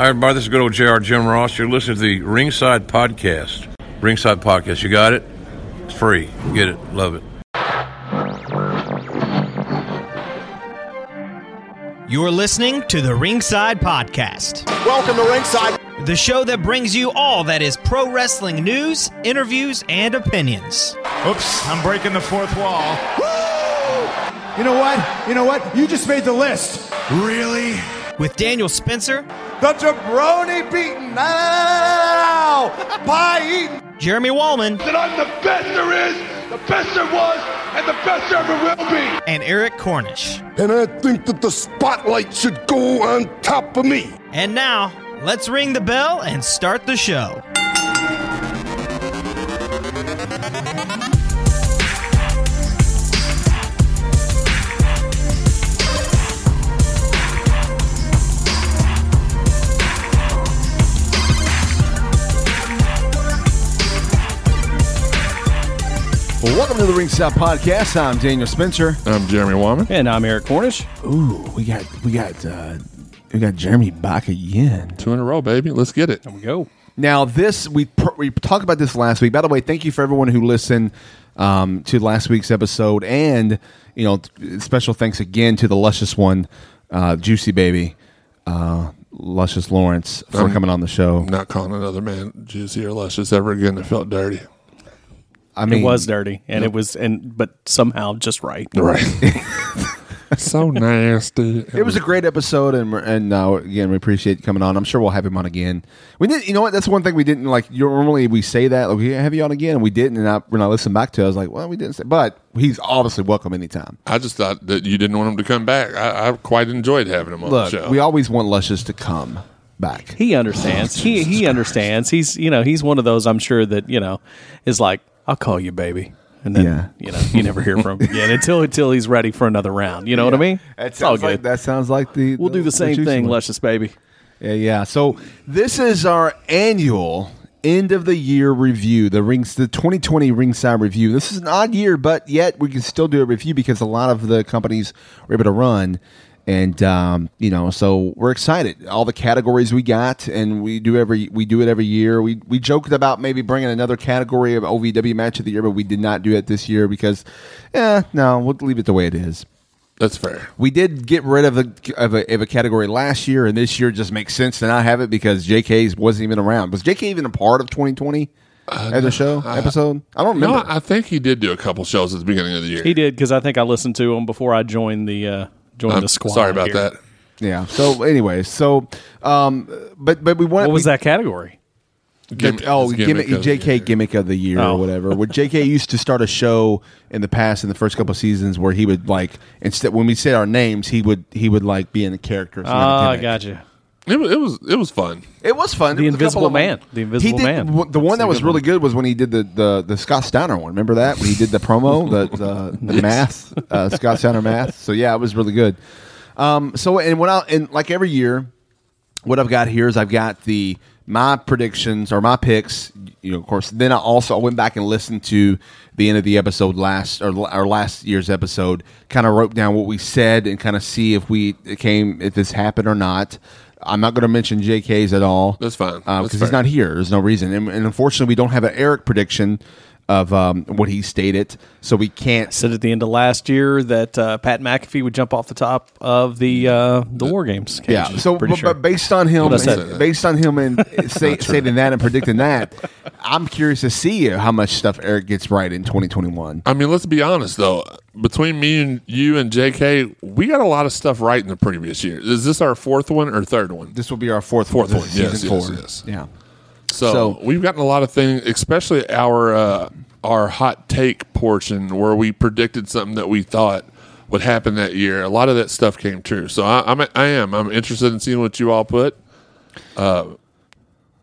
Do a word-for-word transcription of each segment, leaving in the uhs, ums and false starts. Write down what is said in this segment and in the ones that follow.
Hi, everybody. This is good old J R Jim Ross. You're listening to the Ringside Podcast. Ringside Podcast. You got it? It's free. Get it. Love it. You're listening to the Ringside Podcast. Welcome to Ringside, the show that brings you all that is pro wrestling news, interviews, and opinions. Oops, I'm breaking the fourth wall. Woo! You know what? You know what? You just made the list. Really? With Daniel Spencer. The jabroni beaten now by Eaton. Jeremy Wallman. That I'm the best there is, the best there was, and the best there ever will be. And Eric Cornish. And I think that the spotlight should go on top of me. And now, let's ring the bell and start the show. Welcome to the Ringside Podcast. I'm Daniel Spencer. I'm Jeremy Wallman. And I'm Eric Cornish. Ooh, we got we got uh, we got Jeremy back again. Two in a row, baby. Let's get it. There we go. Now this we pr- we talked about this last week. By the way, thank you for everyone who listened um, to last week's episode, and you know, special thanks again to the luscious one, uh, Juicy Baby. Uh, Luscious Lawrence for I'm coming on the show. Not calling another man Juicy or Luscious ever again. It felt dirty. I mean, it was dirty, and yep. it was, and but somehow just right, right. So nasty. It was a great episode, and and uh, again, we appreciate you coming on. I'm sure we'll have him on again. We did, you know what? That's one thing we didn't like. Normally, we say that like, we have you on again, and we didn't. And I, when I listened back to it, I was like, well, we didn't say, but he's obviously welcome anytime. I just thought that you didn't want him to come back. I, I quite enjoyed having him on Look, the show. We always want Luscious to come back. He understands. Oh, he he Christ. understands. He's you know he's one of those. I'm sure that you know is like, I'll call you, baby. And then, yeah. you know, you never hear from him again until until he's ready for another round. You know yeah. what I mean? It's all good. Like, that sounds like the... We'll the, do the same thing, one. Luscious Baby. Yeah, yeah. So this is our annual end-of-the-year review, the rings, the twenty twenty Ringside Review. This is an odd year, but yet we can still do a review because a lot of the companies were able to run. And, um, you know, so we're excited. All the categories we got, and we do every we do it every year. We we joked about maybe bringing another category of O V W match of the year, but we did not do it this year because, eh, no, we'll leave it the way it is. That's fair. We did get rid of a, of a, of a category last year, and this year just makes sense to not have it because J K wasn't even around. Was J K even a part of twenty twenty? Uh, at the show uh, episode? I don't remember. No, I think he did do a couple shows at the beginning of the year. He did, because I think I listened to him before I joined the uh Join um, the squad. Sorry about here. that. Yeah. So, anyway, so, um, but but we want. What was we, that category? Gimmick, the, oh, gimmick gimmick, J K gimmick of the year oh. or whatever. Where J K used to start a show in the past in the first couple of seasons where he would like instead when we said our names he would he would like be in the character. Oh, I gotcha. It was it was it was fun. It was fun. The was Invisible Man. The Invisible did, Man. The one That's that was good really one. good was when he did the, the, the Scott Steiner one. Remember that when he did the promo, the the, the yes. math, uh, Scott Steiner math. So yeah, it was really good. Um, so and when I and like every year, what I've got here is I've got the my predictions or my picks. You know, of course. Then I also I went back and listened to the end of the episode last or our last year's episode. Kind of wrote down what we said and kind of see if we it came if this happened or not. I'm not going to mention J K's at all. That's fine. Because uh, he's not here. There's no reason. And, and unfortunately, we don't have an Eric prediction of um, what he stated. So we can't. I said at the end of last year that uh, Pat McAfee would jump off the top of the uh, the War Games cage. Yeah. So but, sure. but based on him, and, based on him and say, stating that and predicting that, I'm curious to see how much stuff Eric gets right in twenty twenty-one. I mean, let's be honest, though. Between me and you and J K, we got a lot of stuff right in the previous year. Is this our fourth one or third one? This will be our fourth, fourth one. Yes, yes, four. yes. Yeah. So, so we've gotten a lot of things, especially our uh, our hot take portion where we predicted something that we thought would happen that year. A lot of that stuff came true. So I, I'm I am I'm interested in seeing what you all put. Uh,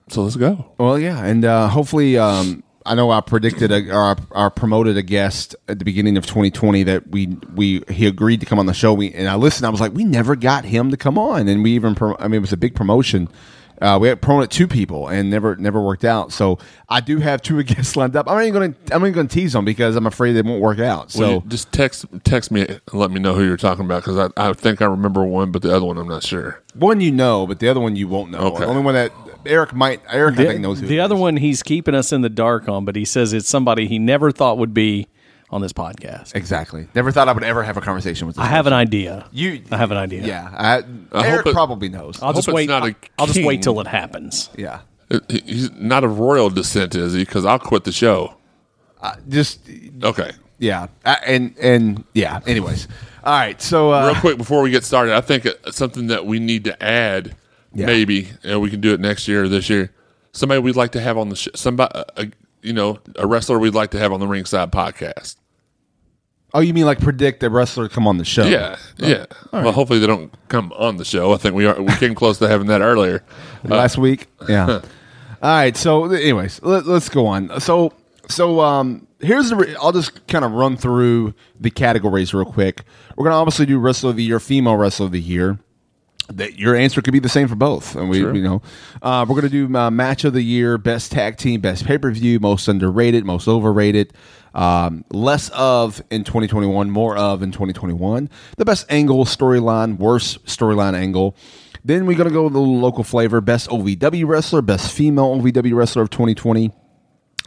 so let's go. Well, yeah, and uh, hopefully. Um, I know I predicted a, or I, I promoted a guest at the beginning of twenty twenty that we, we he agreed to come on the show. We and I listened. I was like, we never got him to come on, and we even pro- I mean, it was a big promotion, Uh, we had prone at two people and never never worked out. So I do have two guests lined up. I'm not even going to I'm not even going to tease them because I'm afraid they won't work out. So well, just text text me and let me know who you're talking about because I, I think I remember one, but the other one I'm not sure. One you know, but the other one you won't know. Okay. The only one that Eric might Eric the, I think knows who. The other is. One he's keeping us in the dark on, but he says it's somebody he never thought would be on this podcast. Exactly. Never thought I would ever have a conversation with this I person. have an idea. You I have an idea. Yeah. I, I Eric it, probably knows. I'll just wait I'll, I'll just wait till it happens. Yeah. He's not of royal descent, is he? Because I'll quit the show. Uh, just Okay. Yeah. I, and and yeah, anyways. All right. So uh, real quick before we get started, I think it's something that we need to add yeah. maybe, and we can do it next year or this year. Somebody we'd like to have on the show, somebody a, you know, a wrestler we'd like to have on the Ringside Podcast. Oh, you mean like predict a wrestler come on the show? Yeah, oh, yeah. Right. Well, hopefully they don't come on the show. I think we are. We came close to having that earlier last uh, week. Yeah. All right. So, anyways, let, let's go on. So, so um, here's the. I'll just kind of run through the categories real quick. We're gonna obviously do Wrestler of the Year, Female Wrestler of the Year. That your answer could be the same for both, and we, sure. we know uh, we're going to do uh, match of the year, best tag team, best pay per view, most underrated, most overrated, um, less of in twenty twenty-one, more of in twenty twenty-one, the best angle storyline, worst storyline angle. Then we're going to go with the local flavor, best O V W wrestler, best female O V W wrestler of twenty twenty,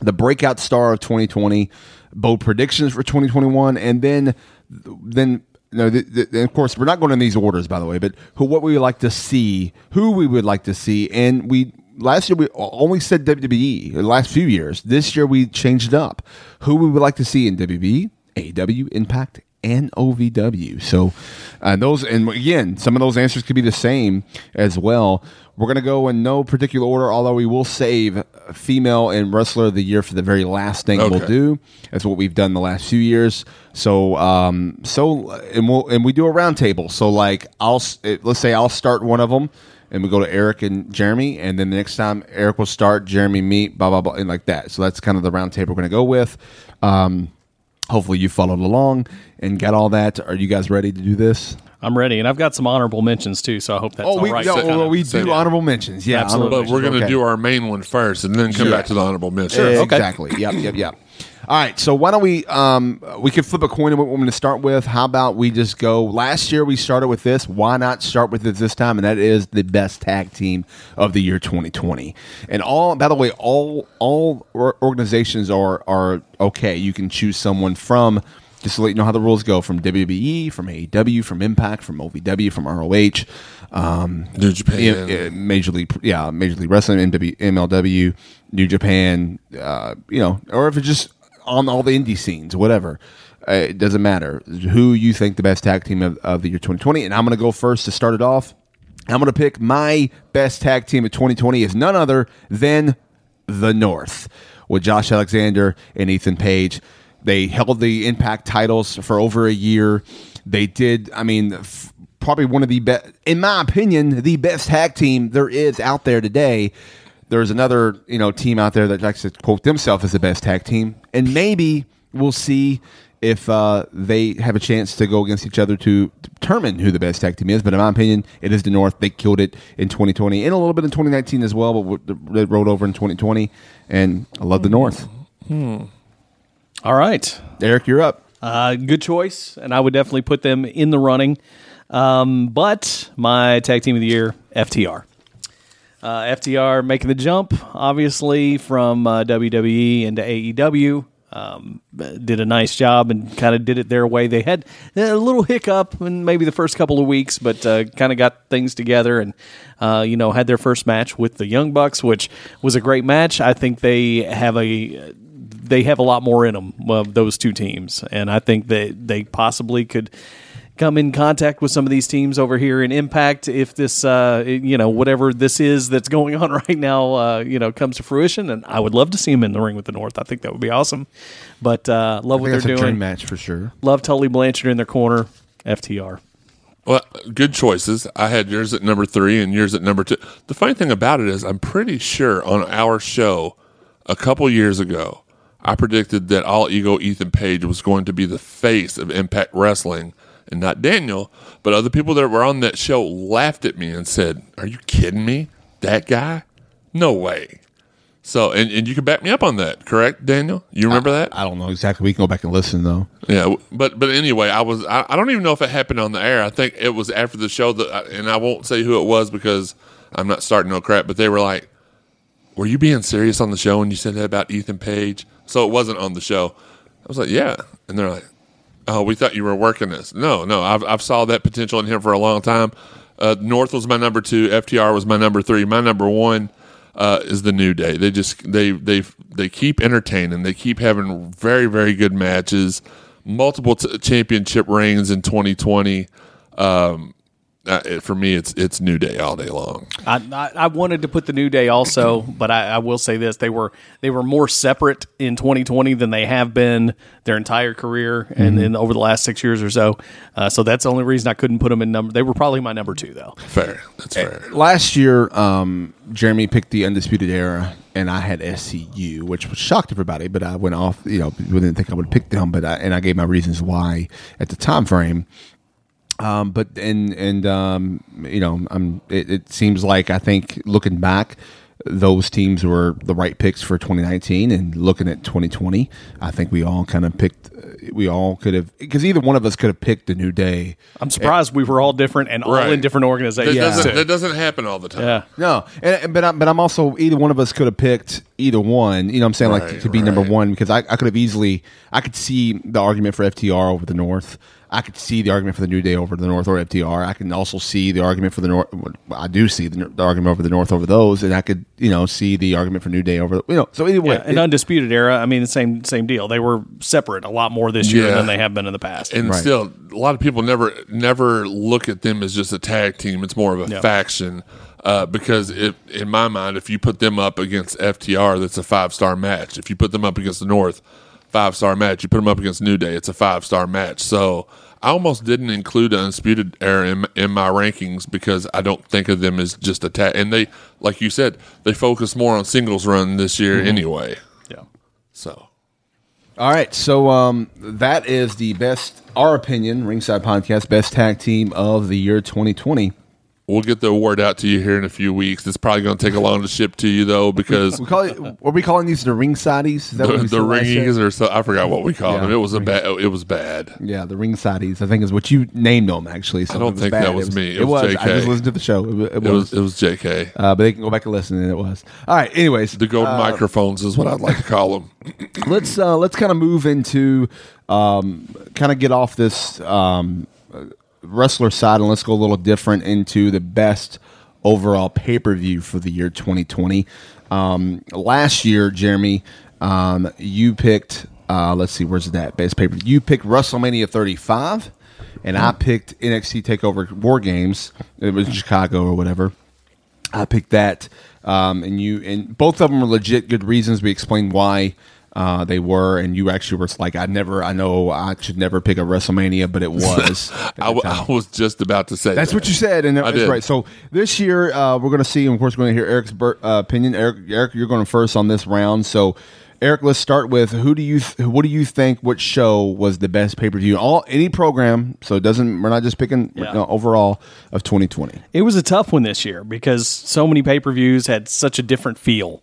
the breakout star of twenty twenty, bold predictions for twenty twenty-one, and then then. No, the, the, and of course, we're not going in these orders, by the way, but who, what we would like to see, who we would like to see. And we last year, we only said W W E, the last few years. This year, we changed it up. Who we would like to see in W W E, A E W, Impact, and O V W. So uh, those, and again, some of those answers could be the same as well. We're going to go in no particular order, although we will save female and wrestler of the year for the very last thing okay. we'll do. That's what we've done the last few years. So, um, so and, we'll, and we do a roundtable. So, like, I'll let's say I'll start one of them, and we go to Eric and Jeremy, and then the next time Eric will start, Jeremy, me, blah, blah, blah, and like that. So that's kind of the roundtable we're going to go with. Um, hopefully you followed along and got all that. Are you guys ready to do this? I'm ready, and I've got some honorable mentions, too, so I hope that's oh, all we, right. No, so, well, we so, do yeah. honorable mentions, yeah. Absolutely. But we're going to okay. do our main one first and then come sure. back to the honorable mentions. Uh, okay. Exactly. Yep, yep, yep. All right, so why don't we um, – we can flip a coin of what we're going to start with. How about we just go – last year we started with this. Why not start with it this time? And that is the best tag team of the year twenty twenty. And all – by the way, all all organizations are are okay. You can choose someone from – just to let you know how the rules go, from W W E, from A E W, from Impact, from O V W, from R O H, um, New Japan, M- M- Major League, yeah, Major League Wrestling, M W- M L W, New Japan, uh, you know, or if it's just on all the indie scenes, whatever. Uh, it doesn't matter who you think the best tag team of, of the year twenty twenty. And I'm going to go first to start it off. I'm going to pick my best tag team of twenty twenty is none other than The North with Josh Alexander and Ethan Page. They held the Impact titles for over a year. They did, I mean, f- probably one of the best, in my opinion, the best tag team there is out there today. There's another, you know, team out there that likes to quote themselves as the best tag team. And maybe we'll see if uh, they have a chance to go against each other to determine who the best tag team is. But in my opinion, it is The North. They killed it in twenty twenty and a little bit in twenty nineteen as well, but they rolled over in twenty twenty. And I love The North. Hmm. All right. Eric, you're up. Uh, good choice, and I would definitely put them in the running. Um, but my tag team of the year, F T R. Uh, F T R making the jump, obviously, from uh, W W E into A E W. Um, did a nice job and kind of did it their way. They had a little hiccup in maybe the first couple of weeks, but uh, kind of got things together and uh, you know had their first match with the Young Bucks, which was a great match. I think they have a... They have a lot more in them, uh, those two teams. And I think that they possibly could come in contact with some of these teams over here in Impact if this, uh, you know, whatever this is that's going on right now, uh, you know, comes to fruition. And I would love to see them in the ring with The North. I think that would be awesome. But uh, love what they're doing. That's a dream match for sure. Love Tully Blanchard in their corner. F T R. Well, good choices. I had yours at number three and yours at number two. The funny thing about it is I'm pretty sure on our show a couple years ago, I predicted that all ego Ethan Page was going to be the face of Impact Wrestling and not Daniel, but other people that were on that show laughed at me and said, "Are you kidding me? that guy? No way. So, and, and you can back me up on that, correct, Daniel? You remember I, that? I don't know exactly. We can go back and listen, though. Yeah, but but anyway, I was I, I don't even know if it happened on the air. I think it was after the show, that I, and I won't say who it was because I'm not starting no crap, but they were like, were you being serious on the show when you said that about Ethan Page? So it wasn't on the show. I was like, yeah. And they're like, oh, we thought you were working this. No, no, I've, I've saw that potential in him for a long time. Uh, North was my number two. F T R was my number three. My number one. Uh, is the New Day. They just they they they keep entertaining. They keep having very very good matches, multiple t- championship reigns in twenty twenty. Um, uh, for me, it's it's New Day all day long. I, I I wanted to put the New Day also, but I, I will say this: they were they were more separate in twenty twenty than they have been their entire career, mm-hmm. and then over the last six years or so. Uh, so that's the only reason I couldn't put them in number. They were probably my number two though. Fair, that's fair. Uh, last year. Um, Jeremy picked the Undisputed Era, and I had S C U, which was shocked everybody. But I went off, you know, didn't think I would pick them, but I, and I gave my reasons why at the time frame. Um, but and and um, you know, I'm. It, it seems like I think looking back, those teams were the right picks for twenty nineteen, and looking at twenty twenty, I think we all kind of picked. We all could have, because either one of us could have picked the New Day. I'm surprised and, we were all different and right. all in different organizations. That, yeah. doesn't, that doesn't happen all the time. Yeah. No, and, but I, but I'm also either one of us could have picked either one. You know, what I'm saying right, like it could be right. number one because I, I could have easily I could see the argument for F T R over the North. I could see the argument for the New Day over the North or F T R. I can also see the argument for the North. I do see the, the argument over the North over those, and I could, you know, see the argument for New Day over, you know. So anyway, yeah, an it, Undisputed Era. I mean, the same same deal. They were separate a lot more this year yeah. than they have been in the past, and right. still, a lot of people never never look at them as just a tag team. It's more of a no. faction uh, because, it, in my mind, if you put them up against F T R, that's a five star match. If you put them up against the North. Five-star match. You put them up against New Day. It's a five-star match. So I almost didn't include the Undisputed Era in, in my rankings because I don't think of them as just a tag. And they, like you said, they focus more on singles run this year mm-hmm. anyway. Yeah. So. All right. So um, that is the best, our opinion, Ringside Podcast, best tag team of the year twenty twenty. We'll get the award out to you here in a few weeks. It's probably going to take a long to ship to you, though, because we call it. What are we calling these? The ringsides? Is that the what we the ringies, or so I forgot what we called yeah, them. It was a bad. It was bad. Yeah, the ringsides. I think is what you named them. Actually, so I don't think bad. that was, was me. It, it was. J K. I just listened to the show. It, it, was, it was. It was J K. Uh, but they can go back and listen, and it was all right. Anyways, the golden uh, microphones is what I'd like to call them. let's uh, let's kind of move into, um, kind of get off this. Um, wrestler side, and let's go a little different into the best overall pay-per-view for the year twenty twenty. Um, last year, Jeremy, um, you picked, uh, let's see, where's that best pay-per-view? You picked WrestleMania thirty-five, and I picked N X T TakeOver War Games. It was in Chicago or whatever. I picked that, um, and you and both of them were legit good reasons. We explained why. Uh, they were, and you actually were like, I never, I know I should never pick a WrestleMania, but it was. I, w- I was just about to say That's that. what you said, and that's right. So this year, uh, we're going to see, and of course, we're going to hear Eric's ber- uh, opinion. Eric, Eric, you're going first on this round. So, Eric, let's start with who do you, th- what do you think, what show was the best pay per view? All any program, so it doesn't. We're not just picking yeah. no, overall of twenty twenty. It was a tough one this year because so many pay per views had such a different feel.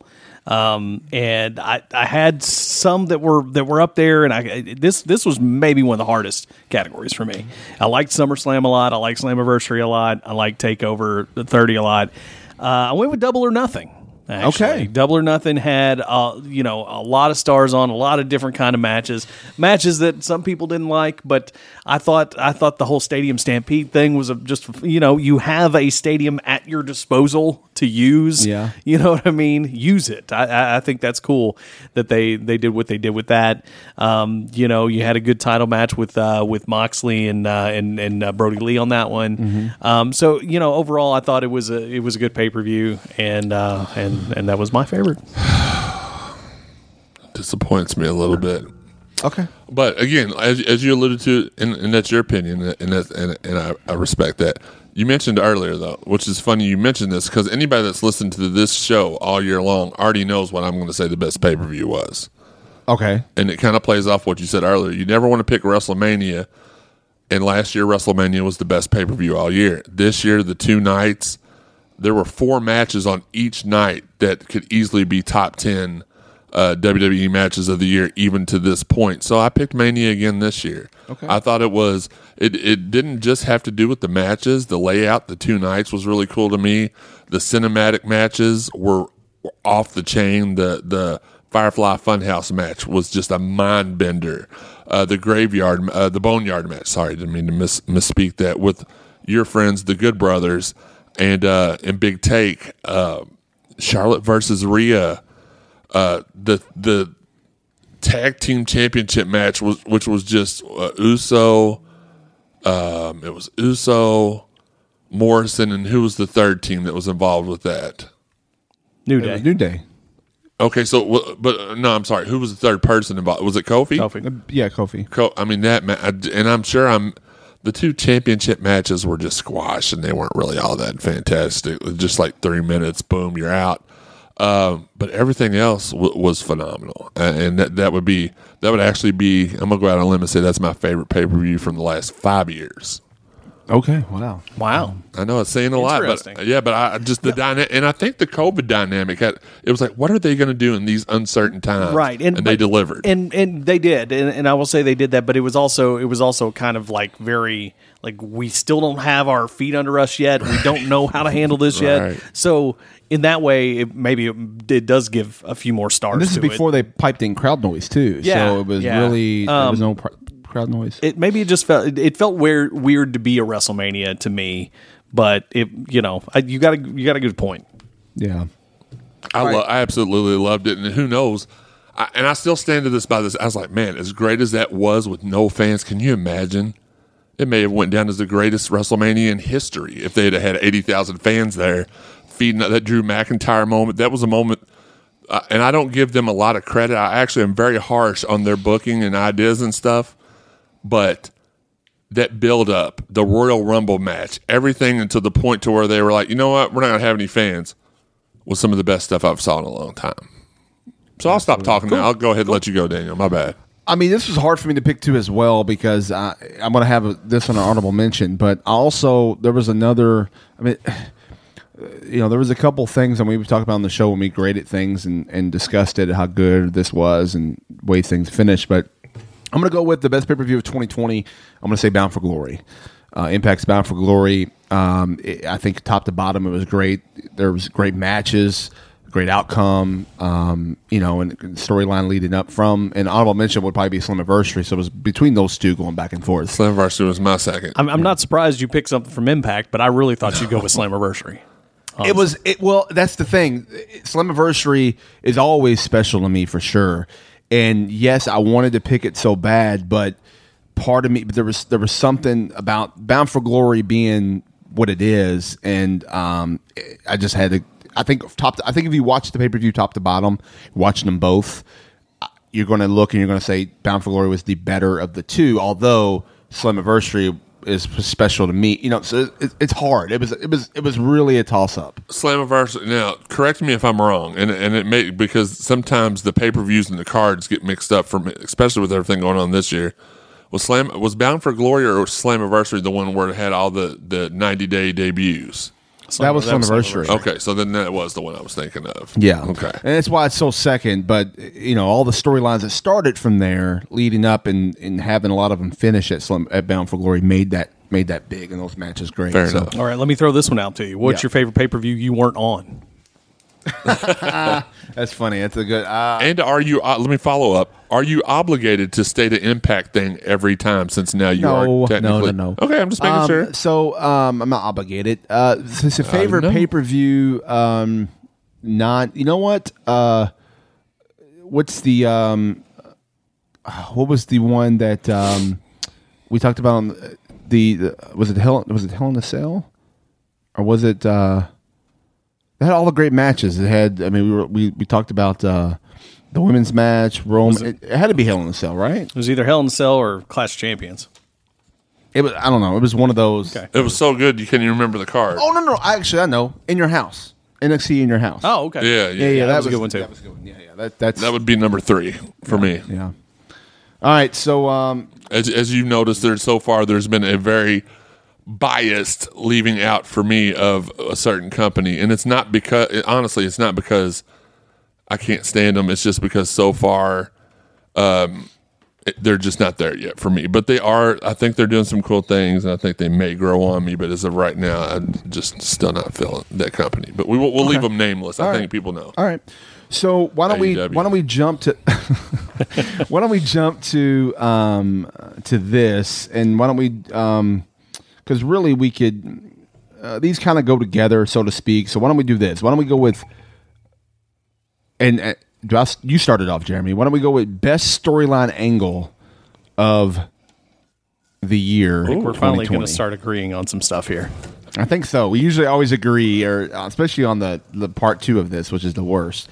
Um, and I, I had some that were, that were up there, and I, this, this was maybe one of the hardest categories for me. I liked SummerSlam a lot. I liked Slammiversary a lot. I liked TakeOver thirty a lot. Uh, I went with Double or Nothing. Actually. Okay. Double or Nothing had, uh, you know, a lot of stars on, a lot of different kind of matches, matches that some people didn't like, but I thought, I thought the whole Stadium Stampede thing was a, just, you know, you have a stadium at your disposal to use. Yeah. You know what I mean? Use it. I, I, I think that's cool that they, they did what they did with that. Um, you know, you had a good title match with, uh, with Moxley and, uh, and, and uh, Brody Lee on that one. Mm-hmm. Um, so, you know, overall, I thought it was a, it was a good pay-per-view, and, uh, and, and that was my favorite. Disappoints me a little bit. Okay. But again, as, as you alluded to, and, and that's your opinion, and that's, and, and I, I respect that. You mentioned earlier, though, which is funny you mentioned this, because anybody that's listened to this show all year long already knows what I'm going to say the best pay-per-view was. Okay. And it kind of plays off what you said earlier. You never want to pick WrestleMania, and last year WrestleMania was the best pay-per-view all year. This year, the two nights... there were four matches on each night that could easily be top ten uh, W W E matches of the year, even to this point. So I picked Mania again this year. Okay. I thought it was it, it didn't just have to do with the matches. The layout, the two nights was really cool to me. The cinematic matches were, were off the chain. The the Firefly Funhouse match was just a mind bender. Uh, the graveyard, uh, the Boneyard match. Sorry, didn't mean to mis- misspeak that with your friends, the Good Brothers, and uh, and Big Take. Uh, Charlotte versus Rhea. Uh, the the tag team championship match was, which was just uh, Uso. Um, it was Uso, Morrison, and who was the third team that was involved with that? New Day. New Day. Okay, so but no, I'm sorry. Who was the third person involved? Was it Kofi? Kofi, yeah, Kofi. Co- I mean that, ma- and I'm sure I'm. The two championship matches were just squashed, and they weren't really all that fantastic. Just like three minutes, boom, you're out. Um, but everything else w- was phenomenal, and that that would be that would actually be. I'm gonna go out on a limb and say that's my favorite pay per view from the last five years. Okay, wow, wow. I know it's saying a lot, but yeah, but I just the yeah. dyna- and I think the COVID dynamic had, it was like, what are they going to do in these uncertain times? Right, and, and they delivered, and and they did, and, and I will say they did that, but it was also it was also kind of like very like we still don't have our feet under us yet, right. We don't know how to handle this right. yet, so. In that way, it maybe it, it does give a few more stars. And this is to before it. They piped in crowd noise too, yeah, so it was yeah. really um, there was no pr- crowd noise. It maybe it just felt it felt weird, weird to be a WrestleMania to me, but it you know I, you got a you got a good point. Yeah, I right. lo- I absolutely loved it, and who knows? I, and I still stand to this by this. I was like, man, as great as that was with no fans, can you imagine? It may have went down as the greatest WrestleMania in history if they had had eighty thousand fans there. Feeding that Drew McIntyre moment. That was a moment, uh, and I don't give them a lot of credit. I actually am very harsh on their booking and ideas and stuff, but that build up, the Royal Rumble match, everything until the point to where they were like, you know what, we're not going to have any fans, was some of the best stuff I've saw in a long time. So I'll stop talking cool. now. I'll go ahead and cool. let you go, Daniel. My bad. I mean, this was hard for me to pick two as well because I, I'm going to have a, this on an honorable mention, but also there was another, I mean... You know, there was a couple things, and we talked about on the show when we graded things and, and discussed it, how good this was and way things finished. But I'm going to go with the best pay-per-view of twenty twenty. I'm going to say Bound for Glory. Uh, Impact's Bound for Glory. Um, it, I think top to bottom, it was great. There was great matches, great outcome, um, you know, and storyline leading up from. And honorable mention would probably be Slammiversary. So it was between those two going back and forth. Slammiversary was my second. I'm, I'm not surprised you picked something from Impact, but I really thought you'd go with Slammiversary. Honestly. It was it, well. That's the thing. Slammiversary is always special to me for sure. And yes, I wanted to pick it so bad, but part of me, but there was there was something about Bound for Glory being what it is, and um, I just had to. I think top. To, I think if you watch the pay per view top to bottom, watching them both, you're going to look and you're going to say Bound for Glory was the better of the two. Although Slammiversary is special to me, you know. So it, it's hard. It was, it was, it was really a toss up. Slammiversary. Now, correct me if I'm wrong, and and it may because sometimes the pay per views and the cards get mixed up from, especially with everything going on this year. Was Slam was Bound for Glory or Slammiversary the one where it had all the the ninety day debuts? That was Slammiversary. Okay, so then that was the one I was thinking of. Yeah. Okay. And that's why it's so second, but, you know, all the storylines that started from there leading up and, and having a lot of them finish at Slam, at Bound for Glory made that made that big, and those matches great. Fair so. enough. All right, let me throw this one out to you. What's yeah. your favorite pay-per-view you weren't on? That's funny. That's a good... Uh, and are you... Uh, let me follow up. Are you obligated to state an Impact thing every time since now you no, are technically... No, no, no. Okay, I'm just making um, sure. So, um, I'm not obligated. Uh, so it's a favorite uh, no. pay-per-view, um, not... You know what? Uh, what's the... Um, what was the one that um, we talked about on the... the was, it Hell, was it Hell in a Cell? Or was it... Uh, It had all the great matches. It had, I mean, we were, we, we talked about uh, the women's match, Roman. It, it, it had to be Hell in a Cell, right? It was either Hell in a Cell or Clash of Champions. It was, I don't know. It was one of those. Okay. It was so good you can't even remember the card. Oh, no, no. I, actually, I know. In Your House. N X T In Your House. Oh, okay. Yeah, yeah, yeah. yeah, yeah that, that was a good one, too. That was a good one. Yeah, yeah. That, that's, that would be number three for yeah, me. Yeah. All right. So, um, as, as you've noticed, there so far, there's been a very biased leaving out for me of a certain company, and it's not because, honestly, it's not because I can't stand them. It's just because so far, um, it, they're just not there yet for me. But they are. I think they're doing some cool things, and I think they may grow on me. But as of right now, I'm just still not feeling that company. But we will we'll okay. leave them nameless. All I right. think people know. All right. So why don't A E W. we why don't we jump to why don't we jump to um, to this, and why don't we um, because really we could uh, these kind of go together, so to speak. So why don't we do this? Why don't we go with and uh, do I, you started off, Jeremy. Why don't we go with best storyline angle of the year? I think we're finally going to start agreeing on some stuff here. I think so. We usually always agree, or especially on the, the part two of this, which is the worst.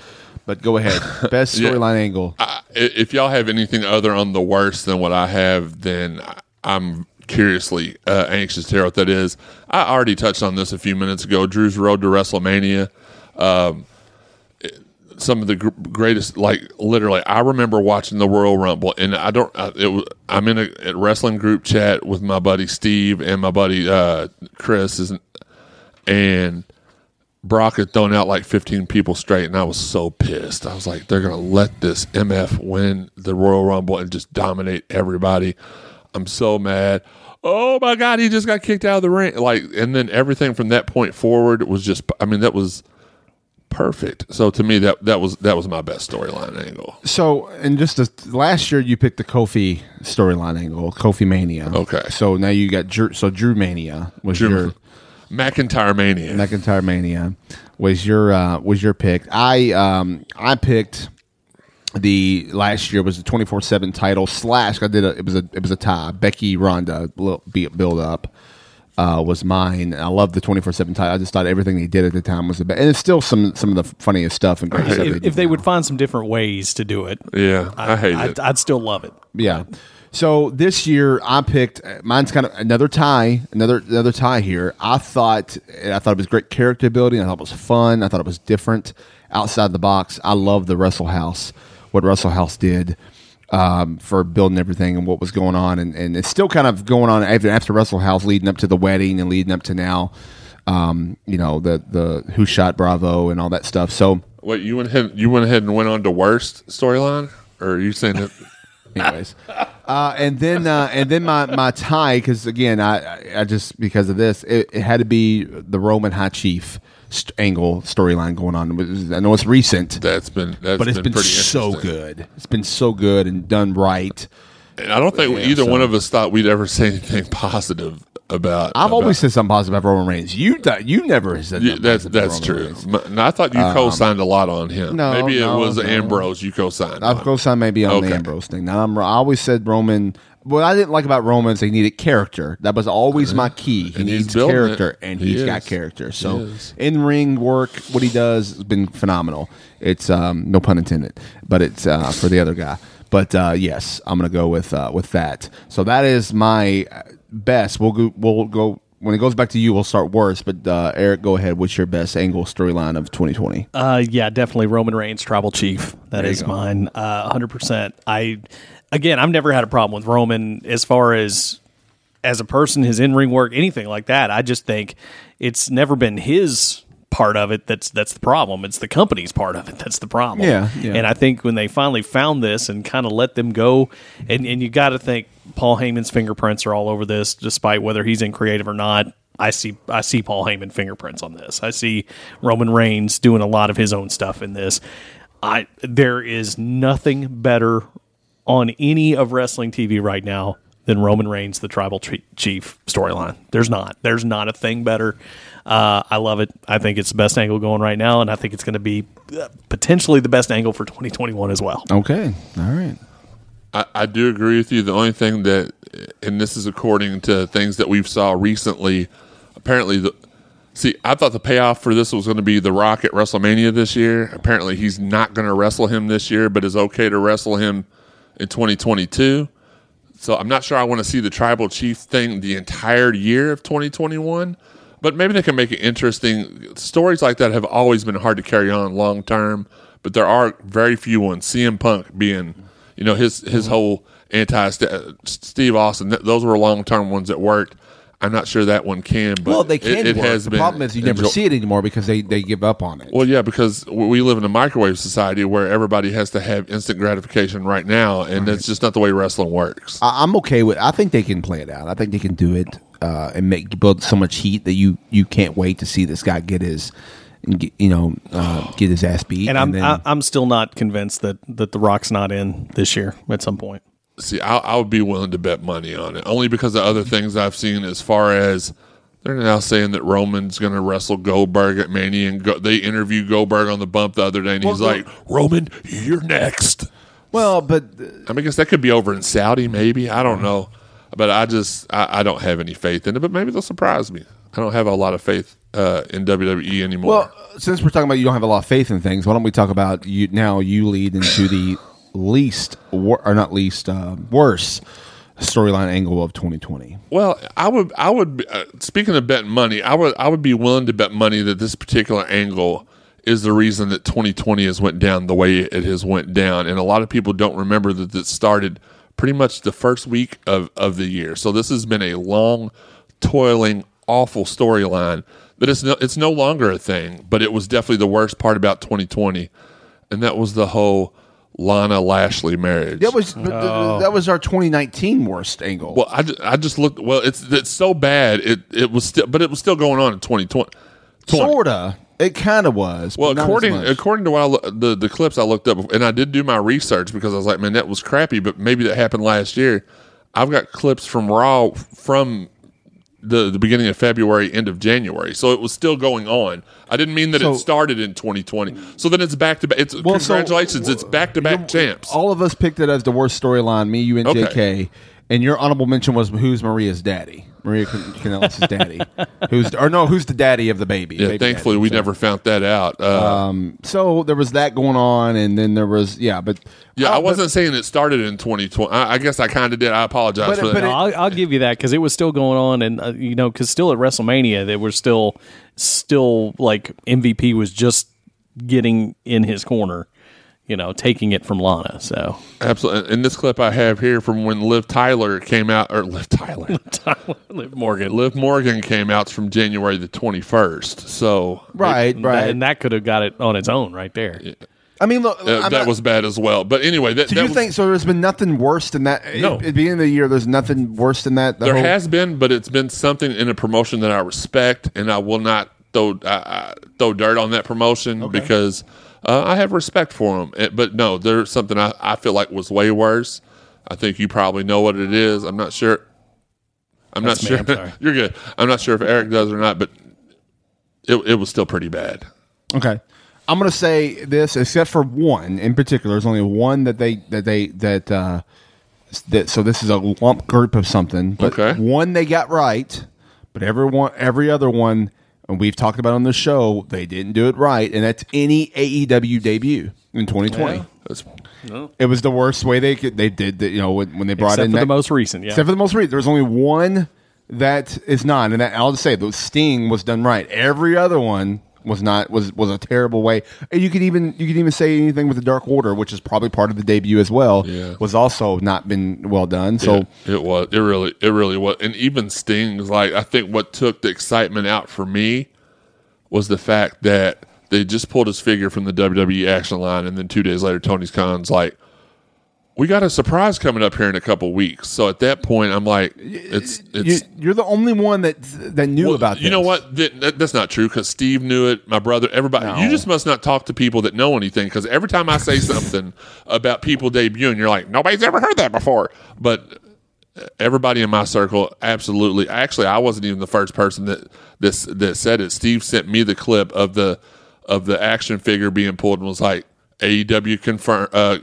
But go ahead. Best storyline yeah. angle. I, if y'all have anything other on the worst than what I have, then I'm curiously uh, anxious to hear what that is. I already touched on this a few minutes ago. Drew's road to WrestleMania. Um, some of the gr- greatest, like literally, I remember watching the Royal Rumble, and I don't. I, it was, I'm in a, a wrestling group chat with my buddy Steve and my buddy uh, Chris, isn't, and Brock had thrown out like fifteen people straight, and I was so pissed. I was like, they're gonna let this M F win the Royal Rumble and just dominate everybody. I'm so mad. Oh my God, he just got kicked out of the ring. Like, and then everything from that point forward was just. I mean, that was. Perfect. So to me, that that was that was my best storyline angle. So, and just the, last year, you picked the Kofi storyline angle, Kofi Mania. Okay. So now you got Drew. So Drew Mania was Drew, your McIntyre Mania. McIntyre Mania was your uh, was your pick. I um I picked the last year was the twenty-four seven title slash. I did a it was a it was a tie. Becky Ronda build up. Uh, was mine. I love the twenty-four seven title. I just thought everything they did at the time was the best. And it's still some some of the funniest stuff. And great if, stuff they if they now. would find some different ways to do it. Yeah, I, I hate I, it. I'd still love it. Yeah. So this year I picked, mine's kind of another tie, another another tie here. I thought I thought it was great character building. I thought it was fun. I thought it was different, outside the box. I love the Wrestle House, what Wrestle House did. Um, for building everything and what was going on, and, and it's still kind of going on after after Wrestle House, leading up to the wedding and leading up to now, um, you know, the the Who Shot Bravo and all that stuff. So, wait, you went ahead, you went ahead and went on to worst storyline, or are you saying that? Anyways, uh, and then uh, and then my my tie, because again, I I just because of this, it, it had to be the Roman High Chief st- angle storyline going on. I know it's recent. That's been, that's but it's been, been pretty so good. It's been so good and done right. And I don't think yeah, either so. one of us thought we'd ever say anything positive about. I've about, always said something positive about Roman Reigns. You th- you never said yeah, that's that's true. And I thought you um, co-signed a lot on him. No, maybe it no, was no. Ambrose you co-signed. I've on. co-signed maybe on okay. the Ambrose thing. Now I'm, I always said Roman. What I didn't like about Roman is he needed character. That was always my key. He and needs character, it. and he's he got character. So in ring work, what he does has been phenomenal. It's um, no pun intended, but it's uh, for the other guy. But uh, yes, I'm gonna go with uh, with that. So that is my best. We'll go, we'll go when it goes back to you. We'll start worst. But uh, Eric, go ahead. What's your best angle storyline of twenty twenty? Uh, yeah, definitely Roman Reigns, Tribal Chief. That there is mine, uh, one hundred percent. I again, I've never had a problem with Roman as far as as a person, his in ring work, anything like that. I just think it's never been his part of it that's that's the problem. It's the company's part of it that's the problem. Yeah, yeah. And I think when they finally found this and kind of let them go, and, and you got to think Paul Heyman's fingerprints are all over this, despite whether he's in creative or not. I see I see Paul Heyman fingerprints on this. I see Roman Reigns doing a lot of his own stuff in this. I there is nothing better on any of wrestling T V right now than Roman Reigns, the Tribal Chief storyline. There's not. There's not a thing better. Uh, I love it. I think it's the best angle going right now, and I think it's going to be potentially the best angle for twenty twenty-one as well. Okay. All right. I, I do agree with you. The only thing that, and this is according to things that we've saw recently, apparently the see, I thought the payoff for this was going to be The Rock at WrestleMania this year. Apparently he's not going to wrestle him this year, but is okay to wrestle him in twenty twenty-two. So I'm not sure I want to see the Tribal Chief thing the entire year of twenty twenty-one, but maybe they can make it interesting. Stories like that have always been hard to carry on long term, but there are very few ones. C M Punk being, you know, his his whole anti Steve Austin, th- those were long term ones that worked. I'm not sure that one can, but well, they can. It, it has the been problem is you enjoy- never see it anymore because they, they give up on it. Well, yeah, because we live in a microwave society where everybody has to have instant gratification right now, and right. That's just not the way wrestling works. I, I'm okay with. I think they can play it out. I think they can do it uh, and make build so much heat that you, you can't wait to see this guy get his. Get, you know, uh, get his ass beat. And I'm and then, I'm still not convinced that, that The Rock's not in this year at some point. See, I, I would be willing to bet money on it, only because of other things I've seen as far as they're now saying that Roman's going to wrestle Goldberg at Mania, and go, they interview Goldberg on the bump the other day, and well, he's well, like, Roman, you're next. Well, but... I mean, I guess that could be over in Saudi, maybe. I don't know. But I just, I, I don't have any faith in it, but maybe they'll surprise me. I don't have a lot of faith uh, in W W E anymore. Well, since we're talking about you don't have a lot of faith in things, why don't we talk about you now you lead into the least, wor- or not least, uh, worse storyline angle of twenty twenty? Well, I would, I would uh, speaking of betting money, I would, I would be willing to bet money that this particular angle is the reason that twenty twenty has went down the way it has went down. And a lot of people don't remember that it started pretty much the first week of, of the year. So this has been a long, toiling, awful storyline that it's no, it's no longer a thing, but it was definitely the worst part about twenty twenty, and that was the whole Lana Lashley marriage. That was oh. that was our twenty nineteen worst angle. Well, I, I just looked. Well, it's it's so bad. It it was still, but it was still going on in twenty twenty. Sorta. It kind of was. Well, according according to what I lo- the the clips I looked up, and I did do my research because I was like, man, that was crappy. But maybe that happened last year. I've got clips from Raw from. The, the beginning of February, end of January. So it was still going on. I didn't mean that so, it started in twenty twenty. So then it's back to back. It's, well, congratulations, so, it's back to back champs. All of us picked it as the worst storyline, me, you, and okay. J K. And your honorable mention was who's Maria's daddy? Maria Kanellis' daddy. Who's or no, who's the daddy of the baby? Yeah, baby thankfully daddy, we so. never found that out. Uh, um, so there was that going on, and then there was yeah, but yeah, I, I wasn't but, saying it started in twenty twenty. I, I guess I kind of did. I apologize but, for but that. It, I'll, I'll give you that because it was still going on, and uh, you know, because still at WrestleMania, they were still still like M V P was just getting in his corner. You know, taking it from Lana. So absolutely. And this clip I have here from when Liv Tyler came out, or Liv Tyler, Tyler Liv Morgan, Liv Morgan came out from January the twenty-first. So right, it, right, and that could have got it on its own right there. Yeah. I mean, look, uh, that not, was bad as well. But anyway, that, so that you was, think so? There's been nothing worse than that. No, at the end of the year, there's nothing worse than that. The there whole, has been, but it's been something in a promotion that I respect, and I will not throw I, I, throw dirt on that promotion okay. because. Uh, I have respect for them, it, but no, there's something I, I feel like was way worse. I think you probably know what it is. I'm not sure. I'm That's not me, sure. I'm You're good. I'm not sure if Eric does or not, but it it was still pretty bad. Okay, I'm gonna say this, except for one in particular. There's only one that they that they that uh, that. So this is a lump group of something. But okay. One they got right, but everyone every other one. And we've talked about on the show, they didn't do it right, and that's any A E W debut in twenty twenty. Yeah. No. It was the worst way they could, they did the, you know when, when they brought except in for that, the most recent, yeah. Except for the most recent, there was only one that is not, and that, I'll just say the Sting was done right. Every other one was not was was a terrible way. And you could even you could even say anything with the Dark Order, which is probably part of the debut as well, yeah. was also not been well done. So yeah, it was it really it really was. And even Sting's like I think what took the excitement out for me was the fact that they just pulled his figure from the W W E action line, and then two days later Tony Khan's like, we got a surprise coming up here in a couple weeks. So at that point, I'm like, it's, it's you're the only one that that knew well, about this. You know what? That, that, that's not true because Steve knew it. My brother, everybody. No. You just must not talk to people that know anything because every time I say something about people debuting, you're like, nobody's ever heard that before. But everybody in my circle, absolutely. Actually, I wasn't even the first person that this that said it. Steve sent me the clip of the of the action figure being pulled and was like, A E W confirmed. Uh,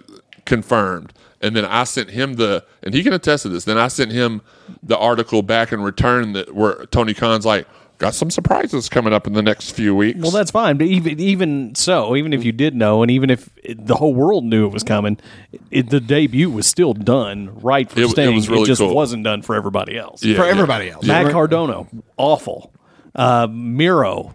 confirmed. And then I sent him the, and he can attest to this, then I sent him the article back in return that where Tony Khan's like, got some surprises coming up in the next few weeks. Well, that's fine. But even even so, even if you did know, and even if it, the whole world knew it was coming, it, the debut was still done right for it, Sting. It, was really it just cool. wasn't done for everybody else. Yeah, for everybody yeah. else. Matt yeah. Cardona, awful. Uh, Miro,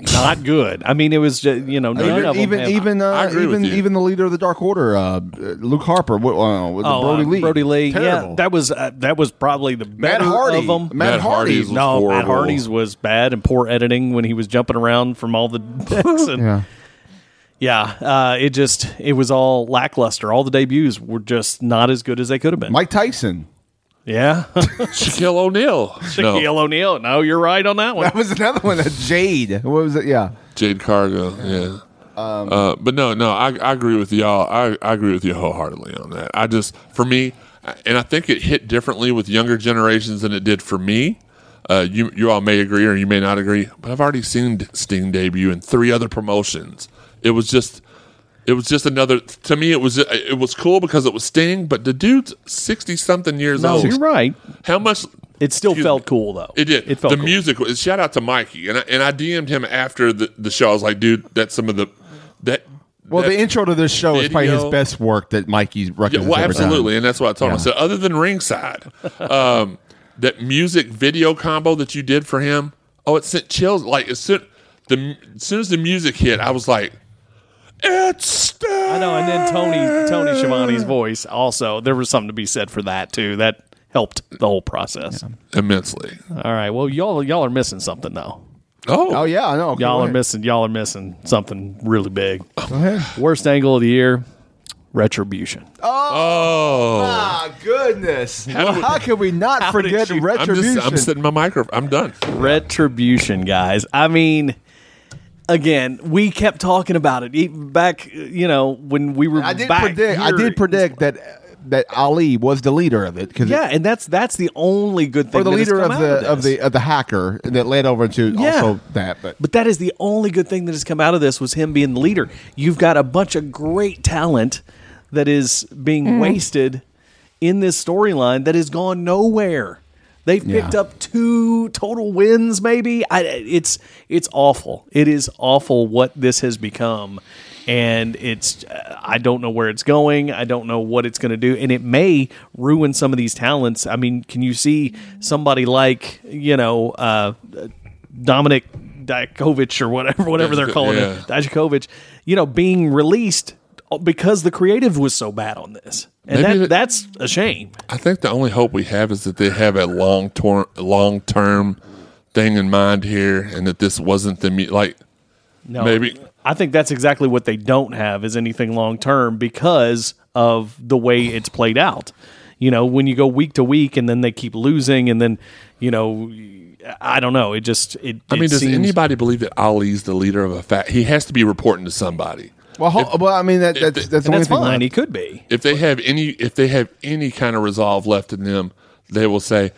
not good. I mean, it was just, you know, none even, of them. Even even uh, even, even the leader of the Dark Order, uh, Luke Harper, what, uh, with oh, Brody uh, Lee, Brody Lee, terrible. Yeah, that was uh, that was probably the Matt better Hardy. Of them. Matt, Matt Hardy's, Hardy's was no, horrible. Matt Hardy's was bad and poor editing when he was jumping around from all the decks and yeah. Yeah, uh, it just it was all lackluster. All the debuts were just not as good as they could have been. Mike Tyson. Yeah. Shaquille O'Neal. Shaquille no. O'Neal. No, you're right on that one. That was another one. That Jade. What was it? Yeah. Jade Cargo. Yeah. Um, uh, but no, no, I, I agree with y'all. I, I agree with you wholeheartedly on that. I just, for me, and I think it hit differently with younger generations than it did for me. Uh, you, you all may agree or you may not agree, but I've already seen Sting debut in three other promotions. It was just, it was just another. To me, it was it was cool because it was Sting, but the dude's sixty something years no, old. You're right. How much? It still felt me, cool though. It did. It felt the cool. music. Shout out to Mikey and I, and I D M'd him after the, the show. I was like, dude, that's some of the that. Well, that the intro to this show video. Is probably his best work that Mikey's record. Yeah, well, absolutely, done. And that's what I told yeah. him. I said, other than Ringside, um, that music video combo that you did for him, oh, it sent chills. Like as soon the as soon as the music hit, I was like. It's Sting. I know, and then Tony Tony Schiavone's voice also. There was something to be said for that too. That helped the whole process yeah. immensely. All right, well y'all y'all are missing something though. Oh, oh yeah, I know. Okay, y'all wait. are missing y'all are missing something really big. Go ahead. Worst angle of the year. Retribution. Oh, oh. my goodness! How, we, how can we not how forget you, Retribution? I'm, just, I'm sitting my microphone. I'm done. Retribution, guys. I mean. Again, we kept talking about it even back, you know, when we were. I did back predict. Here. I did predict that that Ali was the leader of it. Yeah, it, and that's that's the only good thing. Or the that leader has come of the of, of the of the hacker that led over to yeah. also that. But. but that is the only good thing that has come out of this was him being the leader. You've got a bunch of great talent that is being mm. wasted in this storyline that has gone nowhere. They've picked yeah. up two total wins, maybe. I, it's it's awful. It is awful what this has become, and it's I don't know where it's going. I don't know what it's going to do, and it may ruin some of these talents. I mean, can you see somebody like you know uh, Dominic Dijakovic or whatever whatever they're calling yeah. it, Dijakovic, you know, being released because the creative was so bad on this? And that, it, that's a shame. I think the only hope we have is that they have a long tor- long term thing in mind here, and that this wasn't the me- like. No, maybe I think that's exactly what they don't have is anything long term because of the way it's played out. You know, when you go week to week, and then they keep losing, and then you know, I don't know. It just it. I mean, it does seems- anybody believe that Ali's the leader of a fact? He has to be reporting to somebody. Well, if, well, I mean that, that's they, that's the only that's thing fine. Left. He could be. If they have any, if they have any kind of resolve left in them, they will say,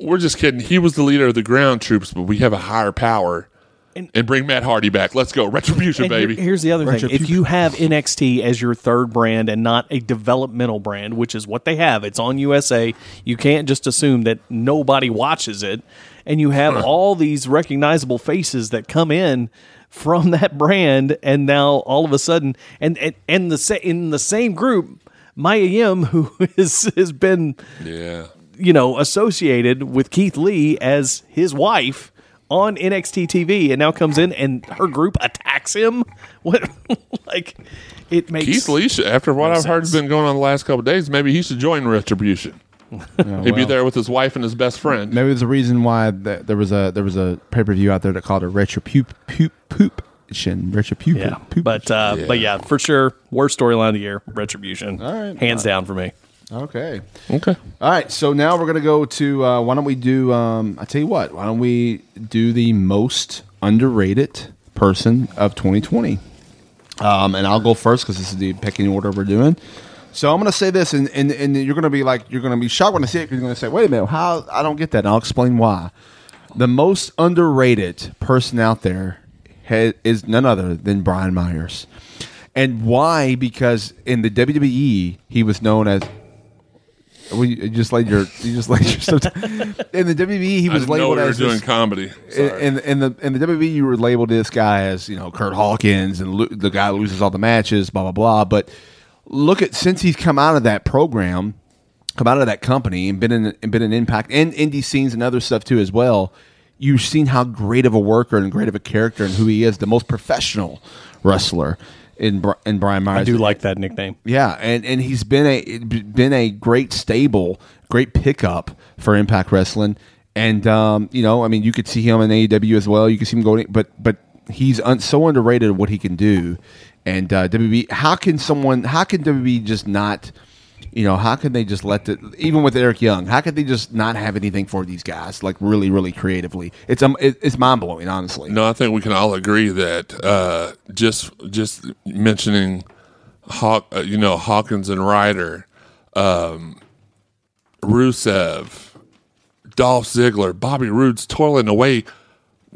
"We're just kidding. He was the leader of the ground troops, but we have a higher power." And, and bring Matt Hardy back. Let's go, Retribution, baby. Here, here's the other thing: if you have N X T as your third brand and not a developmental brand, which is what they have, it's on U S A. You can't just assume that nobody watches it, and you have all these recognizable faces that come in. From that brand, and now all of a sudden, and and, and the sa- in the same group, Maya Yim, who is has been, yeah, you know, associated with Keith Lee as his wife on N X T T V, and now comes in and her group attacks him. What, like, it makes Keith Lee should, after what I've sense. heard has been going on the last couple of days, maybe he should join Retribution. Yeah, well, he'd be there with his wife and his best friend. Maybe there's a reason why that there was a there was a pay per view out there that called it Retribution. Retribution. Yeah, but uh, yeah. but yeah, for sure, worst storyline of the year, Retribution. All right, hands all right. down for me. Okay, okay, all right. So now we're gonna go to uh, why don't we do? Um, I tell you what, why don't we do the most underrated person of twenty twenty? Um, and I'll go first because this is the pecking order we're doing. So I'm going to say this, and, and, and you're going to be like, you're going to be shocked when I say it because you're going to say, wait a minute, how I don't get that, and I'll explain why. The most underrated person out there has, is none other than Brian Myers. And why? Because in the W W E, he was known as... Well, you just laid your, you just laid your stuff down. In the W W E, he was I labeled as doing this, comedy. In, in, in the in the W W E, you were labeled this guy as you know Curt Hawkins and lo- the guy who loses all the matches, blah blah blah. But look at since he's come out of that program, come out of that company, and been in and been in Impact and indie scenes and other stuff too as well. you've seen how great of a worker and great of a character and who he is, the most professional wrestler in in Brian Myers. I do like that nickname. Yeah, and, and he's been a been a great stable, great pickup for Impact Wrestling. And um, you know, I mean, you could see him in A E W as well. You could see him going, but but he's un, so underrated at what he can do. And uh, W W E, how can someone? How can W W E just not? You know, how can they just let the even with Eric Young? How could they just not have anything for these guys? Like really, really creatively, it's um, it, it's mind blowing, honestly. No, I think we can all agree that uh, just just mentioning Haw- uh, you know, Hawkins and Ryder, um, Rusev, Dolph Ziggler, Bobby Roode's toiling away,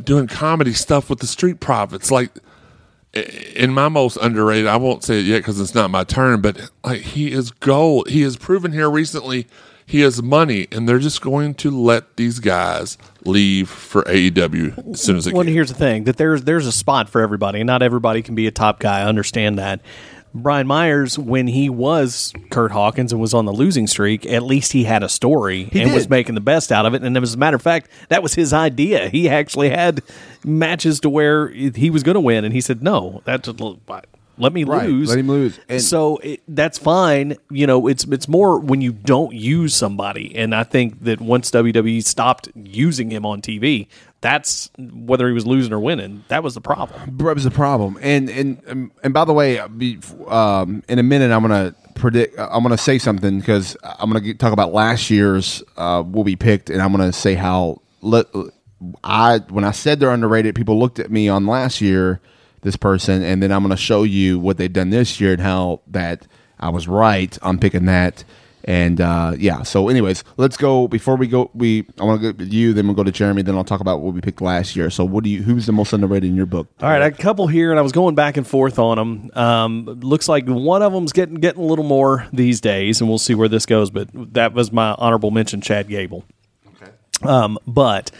doing comedy stuff with the Street Profits, like. In my most underrated, I won't say it yet because it's not my turn, but like he is gold. He has proven here recently he has money, and they're just going to let these guys leave for A E W as soon as they well, can. Well, here's the thing, that there's, there's a spot for everybody, and not everybody can be a top guy. I understand that. Brian Myers, when he was Curt Hawkins and was on the losing streak, at least he had a story he and did. was making the best out of it. And as a matter of fact, that was his idea. He actually had matches to where he was going to win, and he said, "No, that's a little, let me right. lose, let him lose." And so it, that's fine. You know, it's it's more when you don't use somebody, and I think that once W W E stopped using him on T V. That's whether he was losing or winning. That was the problem. That was the problem. And and and by the way, um, in a minute I'm gonna predict. I'm gonna say something because I'm gonna talk about last year's uh, will be picked, and I'm gonna say how let, I when I said they're underrated, people looked at me on last year. This person, and then I'm gonna show you what they've done this year and how that I was right on picking that. And uh, yeah, so anyways, let's go. Before we go, we I want to go to you, then we'll go to Jeremy, then I'll talk about what we picked last year. So, what do you? Who's the most underrated in your book? All right, a couple here, and I was going back and forth on them. Um, looks like one of them's getting getting a little more these days, and we'll see where this goes. But that was my honorable mention, Chad Gable. Okay. Um, but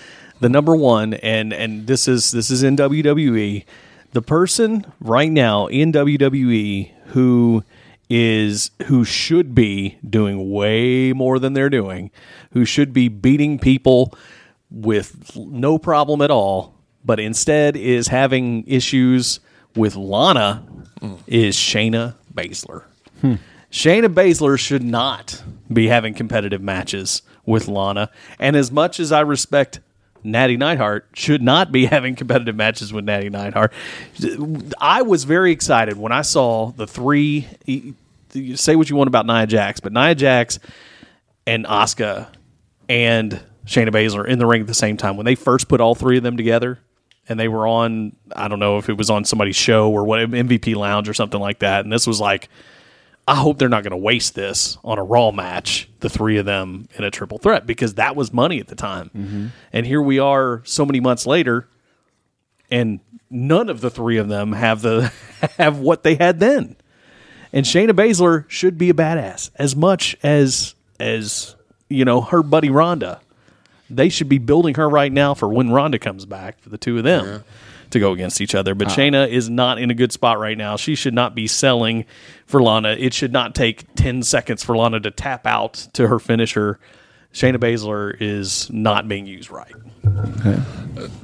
the number one, and and this is this is in W W E, the person right now in W W E who. is who should be doing way more than they're doing, who should be beating people with no problem at all, but instead is having issues with Lana, mm. is Shayna Baszler. Hmm. Shayna Baszler should not be having competitive matches with Lana, and as much as I respect Natty Neidhart, should not be having competitive matches with Natty Neidhart. I was very excited when I saw the three. You say what you want about Nia Jax, but Nia Jax and Asuka and Shayna Baszler in the ring at the same time. When they first put all three of them together, and they were on, I don't know if it was on somebody's show or what, M V P Lounge or something like that, and this was like, I hope they're not going to waste this on a Raw match, the three of them in a triple threat, because that was money at the time. Mm-hmm. And here we are so many months later, and none of the three of them have the have what they had then. And Shayna Baszler should be a badass as much as, as you know, her buddy Ronda. They should be building her right now for when Ronda comes back, for the two of them. Yeah. To go against each other. But uh, Shayna is not in a good spot right now. She should not be selling for Lana. It should not take ten seconds for Lana to tap out to her finisher. Shayna Baszler is not being used right. Okay.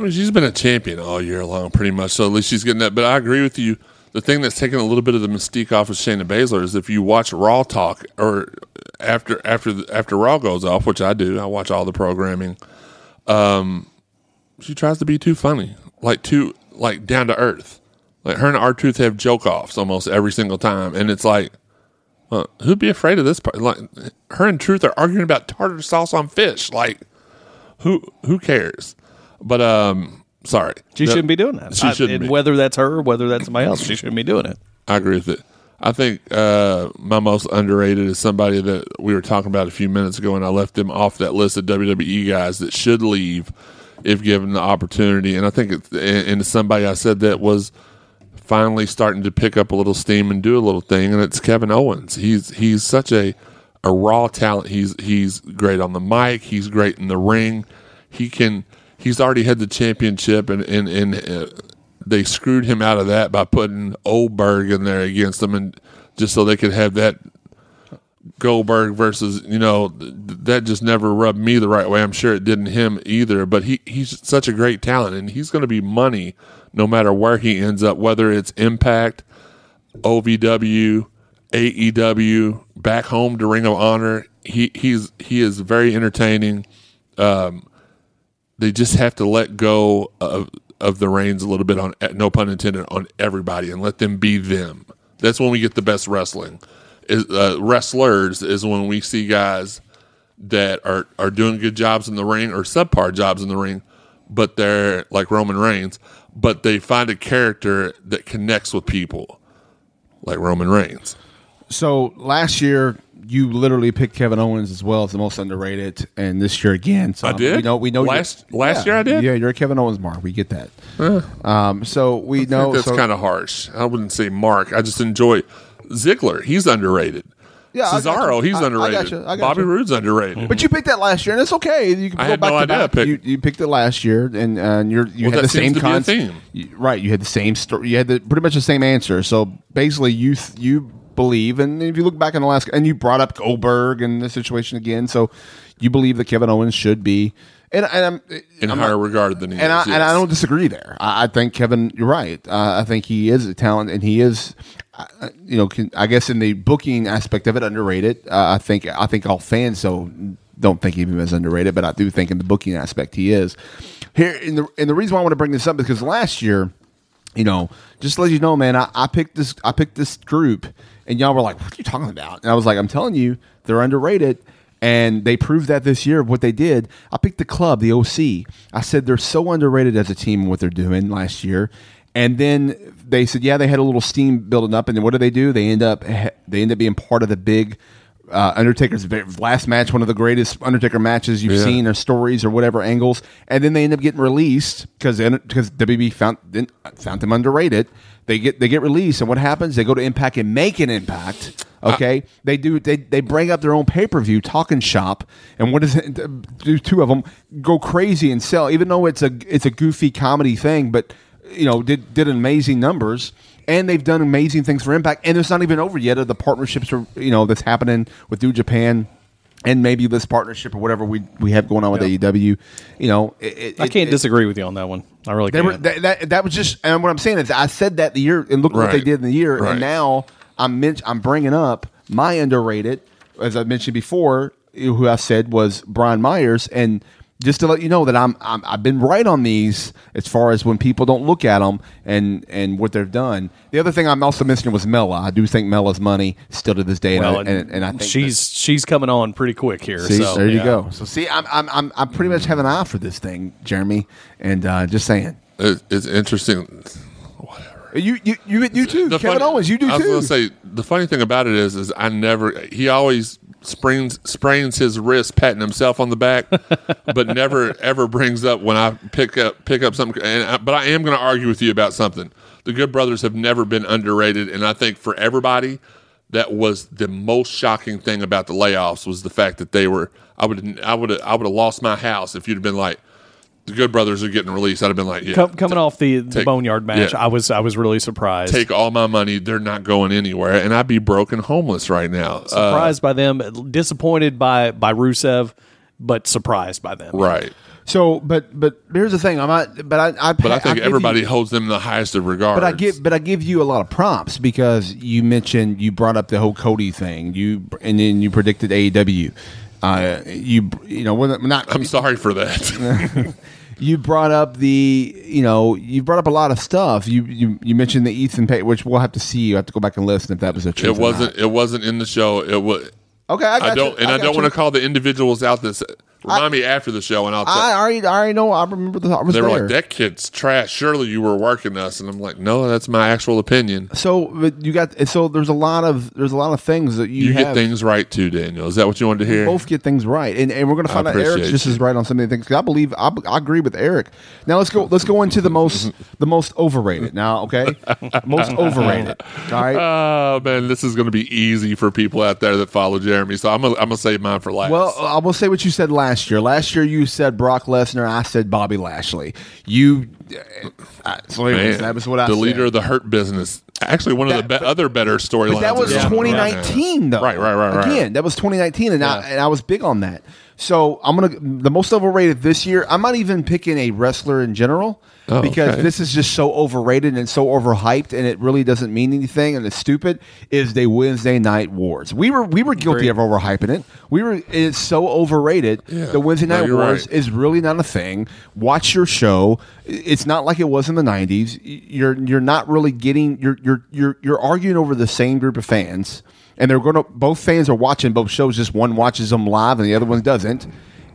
Uh, she's been a champion all year long, pretty much, so at least she's getting that. But I agree with you. The thing that's taken a little bit of the mystique off of Shayna Baszler is if you watch Raw Talk, or after after after Raw goes off, which I do, I watch all the programming, um, she tries to be too funny. Like too, like down to earth. Like her and R-Truth have joke offs almost every single time, and it's like, well, who'd be afraid of this part? Like her and Truth are arguing about tartar sauce on fish. Like who who cares? But um, sorry, she no, shouldn't be doing that. She shouldn't. I, be. Whether that's her, or whether that's somebody else, she shouldn't be doing it. I agree with it. I think uh, my most underrated is somebody that we were talking about a few minutes ago, and I left them off that list of W W E guys that should leave if given the opportunity. And I think it's, and somebody I said that was finally starting to pick up a little steam and do a little thing, and it's Kevin Owens. He's he's such a, a raw talent. He's he's great on the mic. He's great in the ring. He can. He's already had the championship, and and and uh, they screwed him out of that by putting Goldberg in there against him, and just so they could have that Goldberg versus, you know, th- that just never rubbed me the right way. I'm sure it didn't him either, but he, he's such a great talent, and he's going to be money no matter where he ends up, whether it's Impact, O V W, A E W, back home to Ring of Honor. He he's he is very entertaining. Um, they just have to let go of of the reins a little bit, on no pun intended, on everybody, and let them be them. That's when we get the best wrestling. Is, uh, wrestlers is when we see guys that are, are doing good jobs in the ring or subpar jobs in the ring, but they're like Roman Reigns, but they find a character that connects with people like Roman Reigns. So last year you literally picked Kevin Owens as well as the most underrated, and this year again. So I did. We know. We know. Last last yeah, year I did. Yeah, you're a Kevin Owens mark. We get that. Yeah. Um. So we I know that's so, kind of harsh. I wouldn't say mark. I just enjoy. Ziggler, he's underrated. Yeah, Cesaro, he's I, underrated. I got you, I got Bobby you. Roode's underrated. But you picked that last year, and it's okay. You can go I had back no to idea. Back. I picked. You, you picked it last year, and, uh, and you're, you well, had that the seems same concept. Right, you had the same story. You had the, pretty much the same answer. So basically, you th- you believe, and if you look back in the last, and you brought up Goldberg and the situation again, so you believe that Kevin Owens should be. And, and I'm, in I'm higher not, regard than he and is. I, yes. And I don't disagree there. I, I think Kevin, you're right. Uh, I think he is a talent, and he is, uh, you know, can, I guess in the booking aspect of it, underrated. Uh, I think I think all fans so don't think of him as underrated, but I do think in the booking aspect he is. Here, and the and the reason why I want to bring this up is because last year, you know, just to let you know, man, I, I picked this I picked this group, and y'all were like, "What are you talking about?" And I was like, "I'm telling you, they're underrated." And they proved that this year, what they did. I picked the club, the O C. I said they're so underrated as a team and what they're doing last year. And then they said, yeah, they had a little steam building up. And then what do they do? They end up they end up being part of the big uh, Undertaker's last match, one of the greatest Undertaker matches you've yeah. seen or stories or whatever angles. And then they end up getting released because because W W E found found them underrated. They get they get released, and what happens? They go to Impact and make an impact. Okay, I, they do. They they bring up their own pay per view, Talking Shop, and what is it? Do two of them go crazy and sell? Even though it's a it's a goofy comedy thing, but you know did did amazing numbers, and they've done amazing things for Impact. And it's not even over yet. Of the partnerships, are, you know, that's happening with New Japan. And maybe this partnership or whatever we we have going on with yeah. A E W, you know, it, it, I can't it, disagree with you on that one. I really can't. Were, that, that, that was just, and what I'm saying is, I said that the year, and look right. what they did in the year, right. and now I'm men- I'm bringing up my underrated, as I mentioned before, who I said was Brian Myers, and just to let you know that I'm, I'm I've been right on these as far as when people don't look at them and and what they've done. The other thing I'm also mentioning was Mella. I do think Mella's money still to this day, well, and, I, and, and I think she's that, she's coming on pretty quick here. See, so, there yeah. you go. So see, I'm I'm I'm I pretty much have an eye for this thing, Jeremy, and uh, just saying it, it's interesting. Whatever you you you, you too, the Kevin funny, Owens, you do I was too. Gonna say the funny thing about it is is I never he always. Sprains sprains his wrist patting himself on the back, but never ever brings up when I pick up pick up something. And I, but I am going to argue with you about something. The Good Brothers have never been underrated, and I think for everybody, that was the most shocking thing about the layoffs was the fact that they were. I would I would I would have lost my house if you'd have been like, the Good Brothers are getting released. I'd have been like, yeah. Come, coming t- off the, the take, Boneyard match, yeah. I was I was really surprised. Take all my money. They're not going anywhere, and I'd be broken homeless right now. Surprised uh, by them, disappointed by, by Rusev, but surprised by them. Right. So, but but here's the thing. I'm not, but I, I but I think I everybody you, holds them in the highest of regard. But I give but I give you a lot of props because you mentioned you brought up the whole Cody thing. You and then you predicted A E W. Uh, you you know we're not. I'm sorry for that. You brought up the you know you brought up a lot of stuff. You you, you mentioned the Ethan Page, which we'll have to see. You have to go back and listen if that was a true. It wasn't. It wasn't in the show. It was okay. I, got I don't you. and I, I don't want to call the individuals out. This remind I, me after the show, and I'll. T- I already I already know. I remember the. I was they were there. Like that kid's trash. Surely you were working us, and I'm like, no, that's my actual opinion. So but you got so there's a lot of there's a lot of things that you you have. Get things right too, Daniel. Is that what you wanted to hear? We both get things right, and and we're gonna find out Eric's just as right on some of the things. I believe I, I agree with Eric. Now let's go let's go into the most the most overrated. Now okay, most overrated. All right. Oh man, this is gonna be easy for people out there that follow Jeremy. So I'm gonna, I'm gonna save mine for last. Well, I will say what you said last. Last year, last year you said Brock Lesnar. I said Bobby Lashley. You, uh, I, so anyways, Man, that was what I the said. The leader of the Hurt Business. Actually, one of that, the be- other better storylines. That was yeah. twenty nineteen, though. Right, right, right, right. Again, that was twenty nineteen, and yeah. I and I was big on that. So I'm gonna the most overrated this year. I'm not even picking a wrestler in general oh, because okay. this is just so overrated and so overhyped, and it really doesn't mean anything. And it's stupid. Is the Wednesday night wars? We were we were guilty Great. of overhyping it. We were. It's so overrated. Yeah. The Wednesday night no, wars right. is really not a thing. Watch your show. It's not like it was in the nineties. You're you're not really getting. You're you're you're you're arguing over the same group of fans. And they're going to. Both fans are watching both shows. Just one watches them live, and the other one doesn't.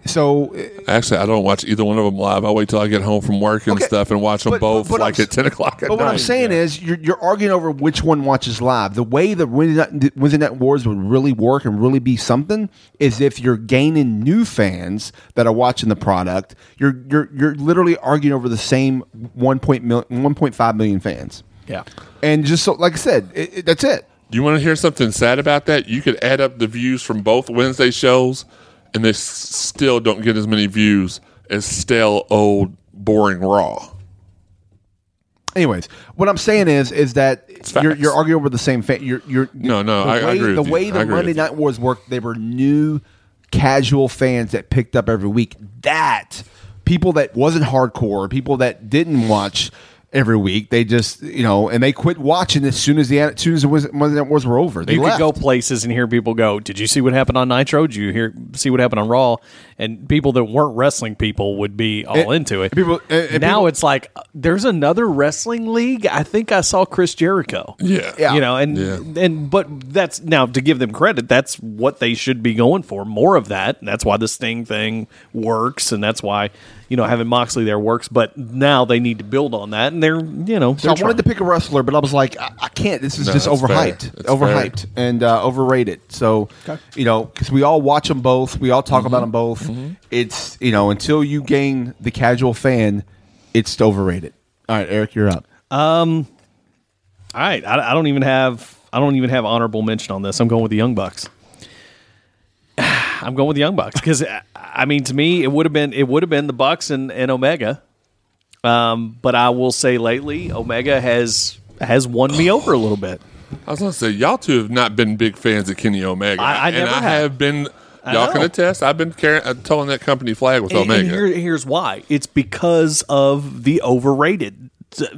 So actually, I don't watch either one of them live. I wait till I get home from work and okay, stuff, and watch them but, both but like I'm, at ten o'clock at but night. But what I'm saying yeah. is, you're, you're arguing over which one watches live. The way the Wednesday Night Wars would really work and really be something is if you're gaining new fans that are watching the product. You're you're you're literally arguing over the same one point five million fans. Yeah, and just so, like I said, it, it, that's it. You want to hear something sad about that? You could add up the views from both Wednesday shows, and they s- still don't get as many views as stale, old, boring Raw. Anyways, what I'm saying is, is that you're, you're arguing over the same thing. You're, you're, no, no, I, way, I agree. The with way you. the Monday Night Wars worked, they were new, casual fans that picked up every week. That people that wasn't hardcore, people that didn't watch. Every week, they just, you know, and they quit watching as soon as the as soon as the Monday Night Wars were over. They you left. Could go places and hear people go, "Did you see what happened on Nitro? Did you hear see what happened on Raw?" And people that weren't wrestling people would be all and, into it. People, and, and now people, it's like there's another wrestling league. I think I saw Chris Jericho. Yeah, yeah. you know, and yeah. and but that's now to give them credit. That's what they should be going for. More of that. And that's why the Sting thing works, and that's why. You know, having Moxley there works, but now they need to build on that, and they're, you know. So I wanted to pick a wrestler, but I was like, I, I can't. This is no, just overhyped, overhyped, fair. and uh, overrated. So, okay. you know, because we all watch them both, we all talk mm-hmm. about them both. Mm-hmm. It's, you know, until you gain the casual fan, it's overrated. All right, Eric, you're up. Um, all right, I, I don't even have, I don't even have honorable mention on this. I'm going with the Young Bucks. I'm going with the Young Bucks because, I mean, to me, it would have been it would have been the Bucks and, and Omega, um, but I will say lately, Omega has has won me over a little bit. I was going to say, y'all two have not been big fans of Kenny Omega, I, I and never I have, have been. Y'all can attest. I've been carrying, uh, towing that company flag with and, Omega. And here, here's why: it's because of the overrated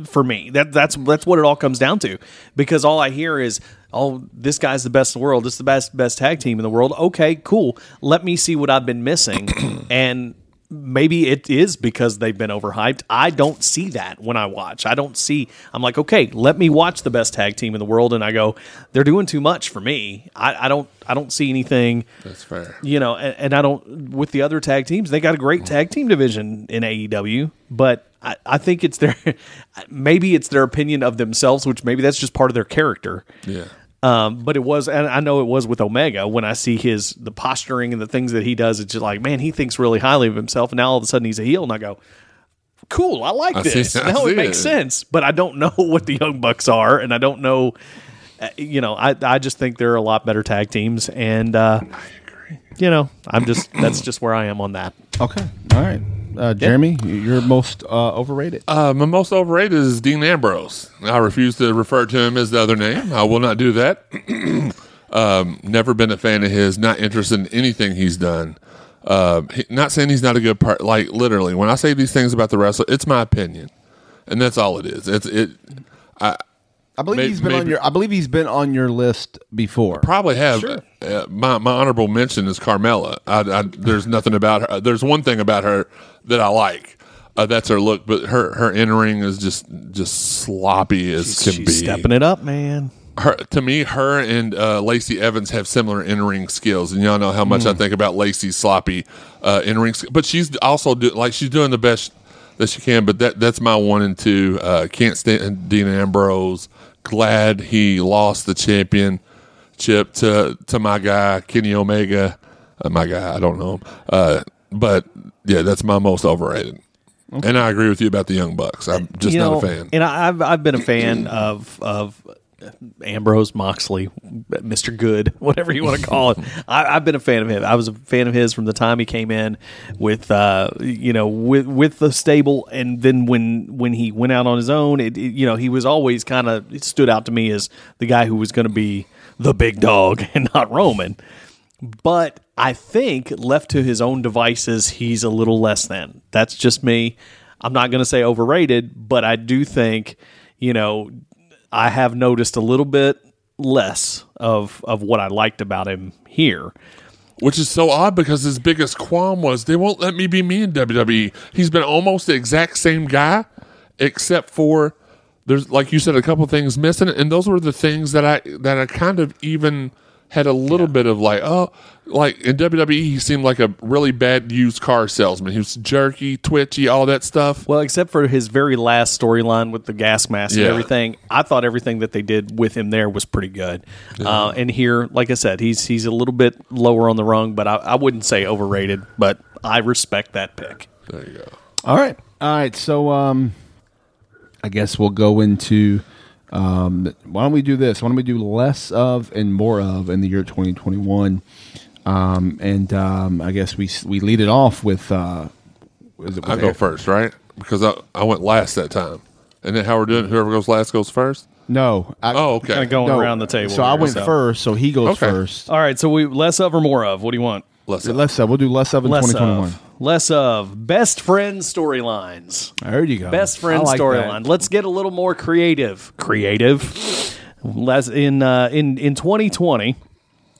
for me. That that's that's what it all comes down to. Because all I hear is. Oh, this guy's the best in the world. This is the best best tag team in the world. Okay, cool. Let me see what I've been missing. And maybe it is because they've been overhyped. I don't see that when I watch. I don't see. I'm like, okay, let me watch the best tag team in the world. And I go, they're doing too much for me. I, I don't I don't see anything. That's fair. You know, and, and I don't, with the other tag teams, they got a great tag team division in A E W, but I, I think it's their, maybe it's their opinion of themselves, which maybe that's just part of their character. Yeah. Um, but it was, and I know it was with Omega. When I see his the posturing and the things that he does, it's just like, man, he thinks really highly of himself. And now all of a sudden he's a heel, and I go, cool, I like I this. See, now it makes it. sense. But I don't know what the Young Bucks are, and I don't know. You know, I I just think there are a lot better tag teams, and uh, I agree. You know, I'm just that's just where I am on that. Okay, all right. Uh, Jeremy, yeah. you're most uh, overrated. Uh, my most overrated is Dean Ambrose. I refuse to refer to him as the other name. I will not do that. um, never been a fan of his. Not interested in anything he's done. Uh, he, not saying he's not a good part. Like literally, when I say these things about the wrestler, it's my opinion, and that's all it is. It's it. I, I believe may, he's been maybe, on your. I believe he's been on your list before. Probably have. Sure. Uh, my my honorable mention is Carmella. I, I, there's nothing about her. There's one thing about her that I like. Uh, that's her look, but her her in ring is just just sloppy as she's, can she's be. She's stepping it up, man. Her, to me, her and uh, Lacey Evans have similar in ring skills, and y'all know how much mm. I think about Lacey's sloppy uh, in ring. But she's also do, like she's doing the best that she can. But that that's my one and two. Uh, can't stand Dean Ambrose. Glad he lost the championship to to my guy Kenny Omega. Uh, my guy, I don't know him, uh, but yeah, that's my most overrated. Okay. And I agree with you about the Young Bucks. I'm just you know, not a fan. And I've I've been a fan of of Ambrose, Moxley, Mister Good, whatever you want to call it. I, I've been a fan of him. I was a fan of his from the time he came in with, uh, you know, with with the stable, and then when when he went out on his own, it, it you know, he was always kind of stood out to me as the guy who was going to be the big dog and not Roman. But I think left to his own devices, he's a little less than. That's just me. I'm not going to say overrated, but I do think, you know, I have noticed a little bit less of of what I liked about him here. Which is so odd, because his biggest qualm was, they won't let me be me in W W E. He's been almost the exact same guy, except for there's, like you said, a couple things missing. And those were the things that I that I kind of even had a little yeah. bit of like, oh, like in W W E, he seemed like a really bad used car salesman. He was jerky, twitchy, all that stuff. Well, except for his very last storyline with the gas mask yeah. and everything, I thought everything that they did with him there was pretty good. Yeah. Uh, and here, like I said, he's he's a little bit lower on the rung, but I, I wouldn't say overrated, but I respect that pick. There you go. All right. All right. So um, I guess we'll go into... Um, why don't we do this? Why don't we do less of and more of in the year twenty twenty-one? Um, and um, I guess we we lead it off with. Uh, with, with I go first, right? Because I, I went last that time, and then how we're doing? Whoever goes last goes first. No. I, oh, okay. Kind of going no, around the table. So I went so. first, so he goes okay. first. All right. So we less of or more of? What do you want? Less of. Less of. We'll do less of in less twenty twenty-one. Of. Less of best friend storylines. There you go. Best friend like storyline. Let's get a little more creative. Creative. Less in uh, in in twenty twenty,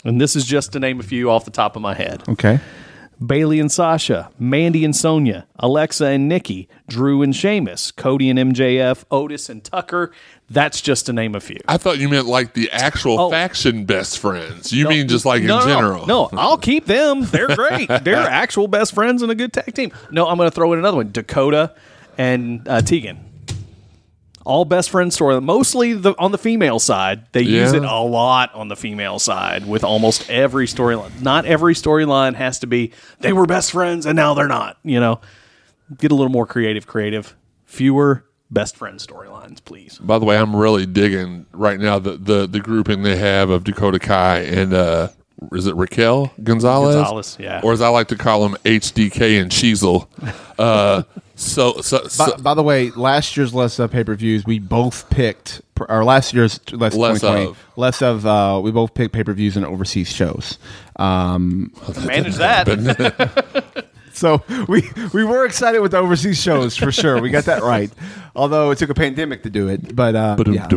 and this is just to name a few off the top of my head. Okay. Bailey and Sasha, Mandy and Sonya, Alexa and Nikki, Drew and Sheamus, Cody and M J F, Otis and Tucker. That's just to name a few. I thought you meant like the actual oh. faction best friends. You no, mean just like no, in no, general. No, no, I'll keep them. They're great. They're actual best friends and a good tag team. No, I'm going to throw in another one. Dakota and uh, Tegan. All best friend story, mostly the, on the female side. They yeah. use it a lot on the female side with almost every storyline. Not every storyline has to be, they were best friends and now they're not. You know, get a little more creative, creative. Fewer best friend storylines, please. By the way, I'm really digging right now the, the, the grouping they have of Dakota Kai and, uh, is it Raquel Gonzalez? Gonzalez, yeah. Or as I like to call them, H D K and Sheezel. Uh, So, so, so by, by the way, last year's less of pay per views, we both picked, or last year's less, less of, less of, uh, we both picked pay per views and overseas shows. Um, Manage that. So we we were excited with the overseas shows for sure. We got that right, although it took a pandemic to do it. But uh, yeah.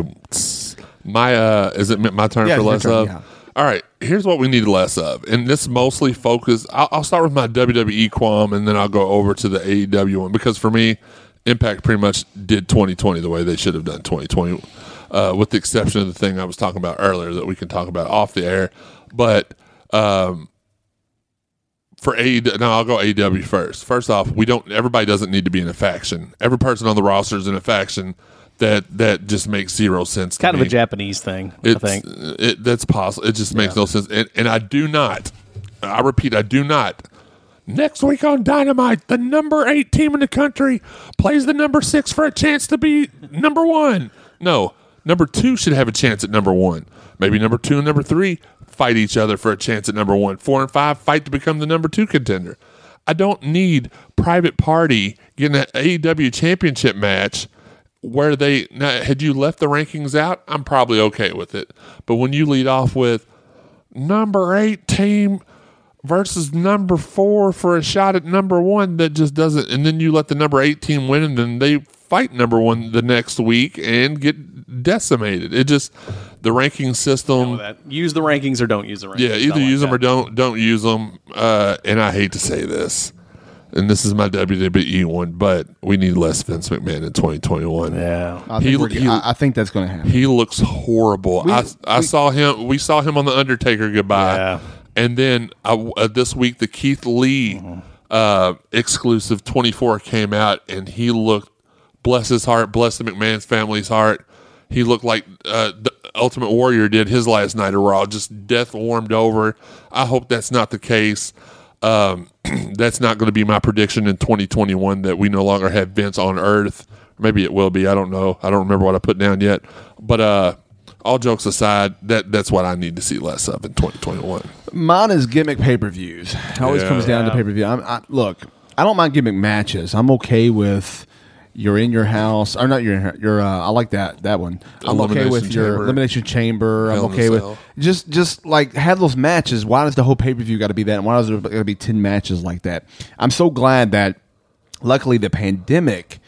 my uh, is it my turn yeah, for less turn, of? Yeah. All right, here's what we need less of, and this mostly focused. I'll, I'll start with my W W E qualm, and then I'll go over to the A E W one, because for me, Impact pretty much did twenty twenty the way they should have done twenty twenty, uh, with the exception of the thing I was talking about earlier that we can talk about off the air. But um, for A E W, no, I'll go A E W first. First off, we don't. Everybody doesn't need to be in a faction. Every person on the roster is in a faction. That that just makes zero sense to me. Kind of a Japanese thing, it's, I think. It, that's possible. It just makes yeah. no sense. And, and I do not, I repeat, I do not. Next week on Dynamite, the number eight team in the country plays the number six for a chance to be number one. No, number two should have a chance at number one. Maybe number two and number three fight each other for a chance at number one. Four and five fight to become the number two contender. I don't need Private Party getting an A E W championship match where they now, had you left the rankings out, I'm probably okay with it. But when you lead off with number eight team versus number four for a shot at number one, that just doesn't. And then you let the number eight team win, and then they fight number one the next week and get decimated. It just the ranking system. Use the rankings or don't use the rankings. Yeah, either use them or don't don't use them. Uh, and I hate to say this. And this is my W W E one, but we need less Vince McMahon in twenty twenty-one. Yeah, I think, he, he, I, I think that's going to happen. He looks horrible. We, I, we, I saw him. We saw him on the Undertaker goodbye, yeah. and then I, uh, this week the Keith Lee mm-hmm. uh, exclusive twenty-four came out, and he looked. Bless his heart. Bless the McMahon's family's heart. He looked like uh, the Ultimate Warrior did his last night of Raw. Just death warmed over. I hope that's not the case. Um, that's not going to be my prediction in twenty twenty-one that we no longer have Vince on Earth. Maybe it will be. I don't know. I don't remember what I put down yet. But uh, all jokes aside, that that's what I need to see less of in twenty twenty-one. Mine is gimmick pay-per-views. It always yeah. comes down yeah. to pay-per-view. I'm, I, look, I don't mind gimmick matches. I'm okay with your In Your House. Or not your, your uh, I like that that one. I'm okay with your chamber. Elimination Chamber. Hell I'm okay with just, just like have those matches. Why does the whole pay-per-view got to be that? And why does there got to be ten matches like that? I'm so glad that luckily the pandemic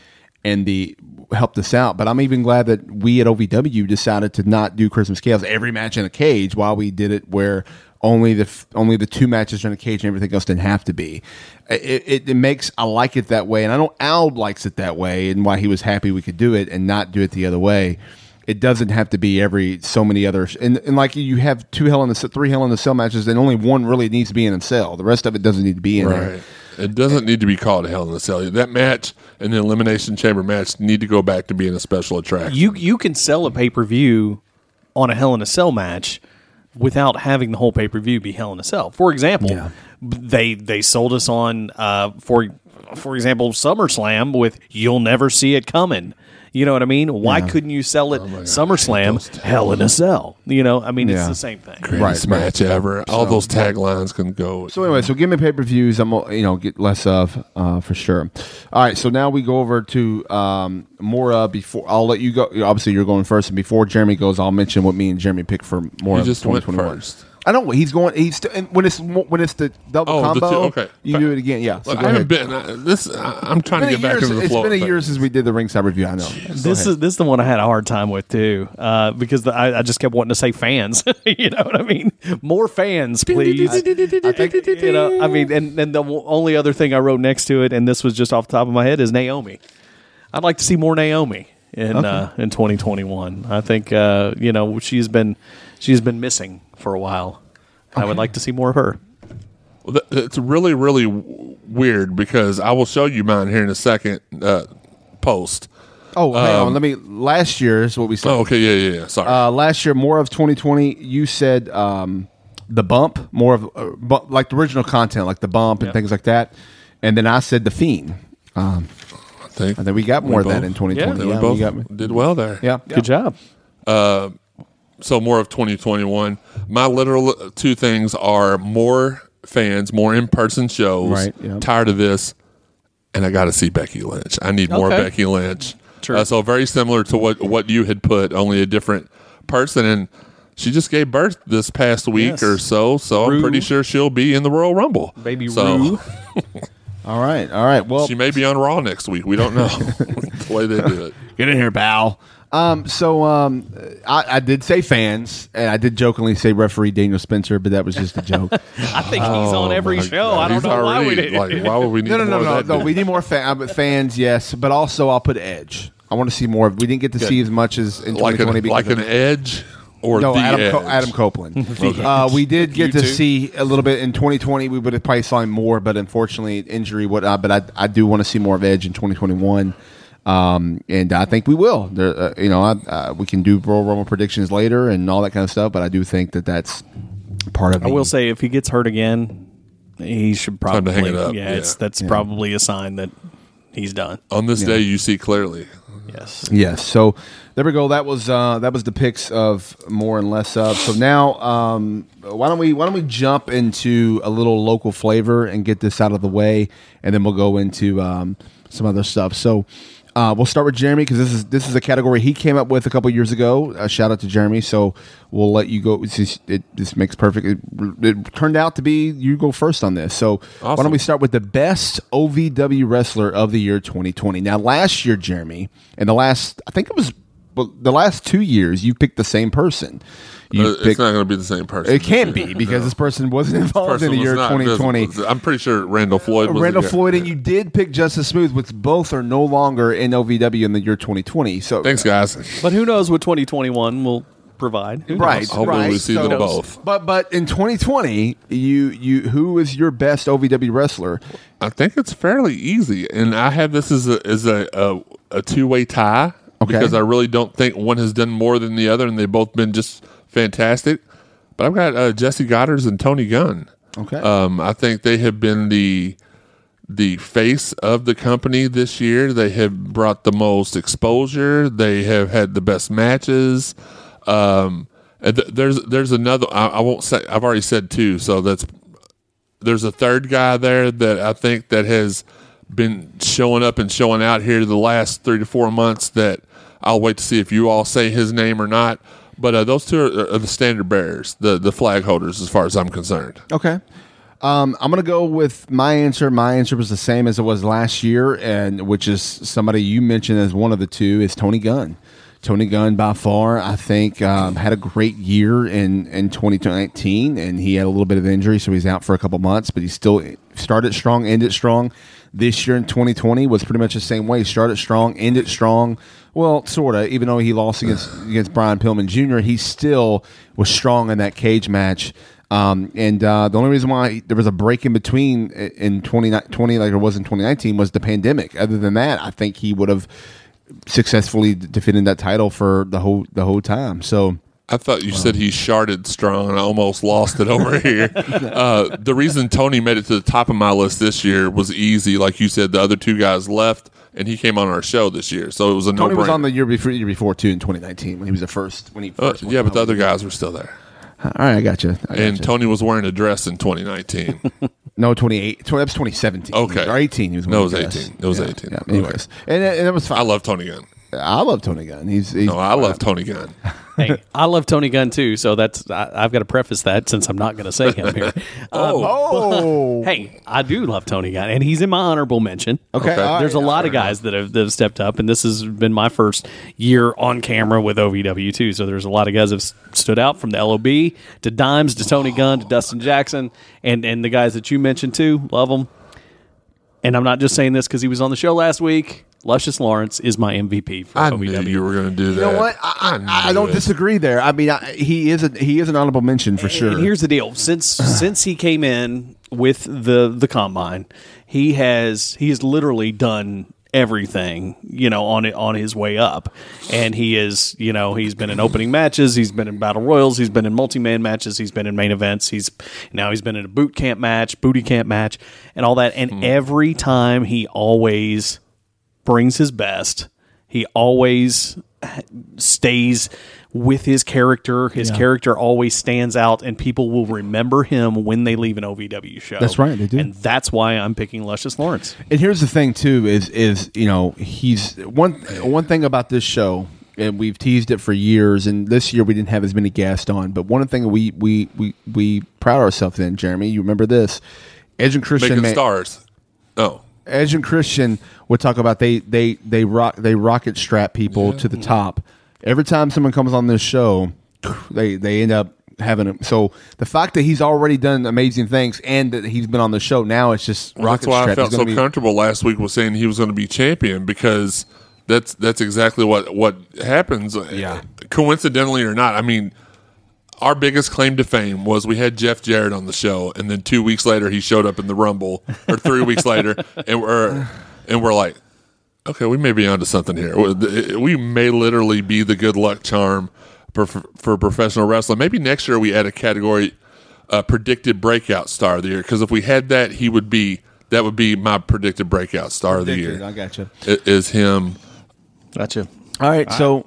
and the helped us out, but I'm even glad that we at O V W decided to not do Christmas Chaos every match in a cage, while we did it where only the only the two matches are in a cage and everything else didn't have to be. It, it, it makes I like it that way, and I know Al likes it that way, and why he was happy we could do it and not do it the other way. It doesn't have to be every so many other and, and like you have two hell in the three hell in the cell matches, and only one really needs to be in a cell. The rest of it doesn't need to be in right. there. It doesn't need to be called Hell in a Cell. That match and the Elimination Chamber match need to go back to being a special attraction. You you can sell a pay-per-view on a Hell in a Cell match without having the whole pay-per-view be Hell in a Cell. For example, yeah. they they sold us on, uh, for for example, SummerSlam with You'll Never See It Coming. You know what I mean? Why yeah. couldn't you sell it oh SummerSlam, Hell in a Cell? You know, I mean, yeah. it's the same thing. Greatest right. match ever. So, all those taglines can go. So anyway, so give me pay-per-views. I'm, you know, get less of uh, for sure. All right, so now we go over to um, Mora. Before I'll let you go. Obviously, you're going first, and before Jeremy goes, I'll mention what me and Jeremy picked for Mora. You just went first. I don't. He's going. He's still, and when it's when it's the double oh, combo. The two, okay. You do it again. Yeah. So Look, I haven't been. I, this I, I'm trying to get back to the flow. It's been a year since we did the ringside review. I know. Jeez, this is this is the one I had a hard time with too, uh, because the, I, I just kept wanting to say fans. You know what I mean? More fans, please. I, I think, you know, I mean, and, and the only other thing I wrote next to it, and this was just off the top of my head, is Naomi. I'd like to see more Naomi in okay. uh, in twenty twenty-one. I think uh, you know she's been she's been missing for a while. Okay. I would like to see more of her. Well, it's really, really w- weird because I will show you mine here in a second uh, post. Oh, um, hang on. Let me. Last year is what we said. Oh, okay. Yeah, yeah, yeah. Sorry. Uh, last year, more of twenty twenty, you said um, the bump, more of uh, bu- like the original content, like the bump and yeah. things like that. And then I said the Fiend. Um, I think. And then we got more we of both, that in twenty twenty. Yeah, yeah, we both we got, did well there. Yeah. yeah. Good job. Uh, So more of twenty twenty-one. My literal two things are more fans, more in-person shows. Right, yep. Tired of this, and I got to see Becky Lynch. I need more okay. Becky Lynch. True. Uh, so very similar to what, what you had put, only a different person. And she just gave birth this past week yes. or so. So Rue. I'm pretty sure she'll be in the Royal Rumble, baby. So. Rue. All right, all right. Well, she may be on Raw next week. We don't know the way they do it. Get in here, pal. Um, so um, I, I did say fans, and I did jokingly say referee Daniel Spencer, but that was just a joke. I think oh, he's on every show. God. I don't he's know already, why we did. Like, why would we need? No, no, more no, no, no. We need more fa- fans, yes, but also I'll put Edge. I want to see more. We didn't get to Good. see as much as in like twenty twenty. An, because like an Edge. Or no, the Adam, Co- Adam Copeland. uh, we did get you to too? see a little bit in twenty twenty. We would have probably saw him more, but unfortunately, injury. What? Uh, but I, I do want to see more of Edge in twenty twenty-one, um, and I think we will. There, uh, you know, I, uh, we can do Royal Rumble predictions later and all that kind of stuff. But I do think that that's part of. I the, will say, if he gets hurt again, he should probably hang it up. Yeah, yeah. It's, that's yeah. probably a sign that he's done. On this yeah. day, you see clearly. Yes. Yes. So there we go. That was uh, that was the picks of more and less of. So now, um, why don't we why don't we jump into a little local flavor and get this out of the way, and then we'll go into um, some other stuff. So uh, we'll start with Jeremy because this is this is a category he came up with a couple years ago. Uh, shout out to Jeremy. So we'll let you go. It just makes perfect. It, it turned out to be you go first on this. So awesome. Why don't we start with the best O V W wrestler of the year twenty twenty? Now last year, Jeremy, and the last I think it was. Well, the last two years, you picked the same person. You uh, picked, it's not going to be the same person. It can be because no. this person wasn't involved person in the year twenty twenty. Just, I'm pretty sure Randall Floyd was Randall Floyd, and you did pick Justice Smooth, which both are no longer in O V W in the year twenty twenty. So thanks, guys. But who knows what twenty twenty-one will provide? Right. Hopefully right. we see so, them both. But but in twenty twenty, you you who is your best O V W wrestler? I think it's fairly easy, and I have this as a as a a, a two-way tie. Okay. Because I really don't think one has done more than the other, and they've both been just fantastic. But I've got uh, Jesse Goddard and Tony Gunn. Okay, um, I think they have been the the face of the company this year. They have brought the most exposure. They have had the best matches. Um, th- there's there's another. I, I won't say. I've already said two. So that's there's a third guy there that I think that has been showing up and showing out here the last three to four months. That I'll wait to see if you all say his name or not. But uh, those two are, are the standard bearers, the the flag holders, as far as I'm concerned. Okay. Um, I'm going to go with my answer. My answer was the same as it was last year, and which is somebody you mentioned as one of the two is Tony Gunn. Tony Gunn, by far, I think, um, had a great year in, in twenty nineteen, and he had a little bit of injury, so he's out for a couple months, but he still started strong, ended strong. This year in twenty twenty was pretty much the same way. Started strong, ended strong. Well, sort of. Even though he lost against against Brian Pillman Junior, he still was strong in that cage match. Um, and uh, the only reason why there was a break in between in twenty twenty, like it was in twenty nineteen, was the pandemic. Other than that, I think he would have successfully defended that title for the whole the whole time. So I thought you um, said he sharded strong, and I almost lost it over here. Uh, the reason Tony made it to the top of my list this year was easy. Like you said, the other two guys left, and he came on our show this year, so it was a no-brainer. Tony was on the year before, year before too, in twenty nineteen when he was the first. When he first uh, yeah, but the other guys were still there. All right, I got you. I got and you. Tony was wearing a dress in twenty nineteen. No, twenty-eight. That was twenty seventeen. Okay, or eighteen. He was. No, it was eighteen. It was yeah, eighteen. Yeah. Anyways, okay. and, and it was fine. I love Tony Gunn. I love Tony Gunn. He's, he's no, I love Tony Gunn. Hey, I love Tony Gunn too. So that's I, I've got to preface that since I'm not going to say him here. Um, oh, but, hey, I do love Tony Gunn, and he's in my honorable mention. Okay, okay. Right, there's a lot right. of guys that have, that have stepped up, and this has been my first year on camera with O V W too. So there's a lot of guys that have stood out, from the L O B to Dimes to Tony Gunn to Dustin Jackson, and and the guys that you mentioned too. Love them, and I'm not just saying this because he was on the show last week. Luscious Lawrence is my M V P for I O V W. I knew you were going to do that. You know what? I, I, I don't it. disagree there. I mean, I, he is a, he is an honorable mention for and, sure. And here's the deal: since since he came in with the the combine, he has he has literally done everything, you know, on it on his way up, and he is, you know, he's been in opening matches, he's been in battle royals, he's been in multi-man matches, he's been in main events, he's now he's been in a boot camp match, booty camp match, and all that. And hmm. every time he always brings his best. He always stays with his character. His yeah. character always stands out, and people will remember him when they leave an O V W show. That's right, they do. And that's why I'm picking Luscious Lawrence. And here's the thing too: is is you know he's one one thing about this show, and we've teased it for years. And this year we didn't have as many guests on, but one thing we we we we proud ourselves in, Jeremy. You remember this? Edge and Christian making May- stars. Oh. Edge and Christian would talk about they they they rock they rocket strap people yeah. to the top. Every time someone comes on this show, they they end up having them. So the fact that he's already done amazing things and that he's been on the show now, it's just well, rocket strap. That's why strap. I felt so be- comfortable last week with saying he was going to be champion, because that's that's exactly what what happens. Yeah, coincidentally or not, I mean. Our biggest claim to fame was we had Jeff Jarrett on the show, and then two weeks later he showed up in the Rumble, or three weeks later, and we're and we're like, okay, we may be onto something here. We may literally be the good luck charm for, for professional wrestling. Maybe next year we add a category, uh, predicted breakout star of the year, because if we had that, he would be that would be my predicted breakout star predicted, of the year. I gotcha. Is him? Gotcha. All right, All so. Right.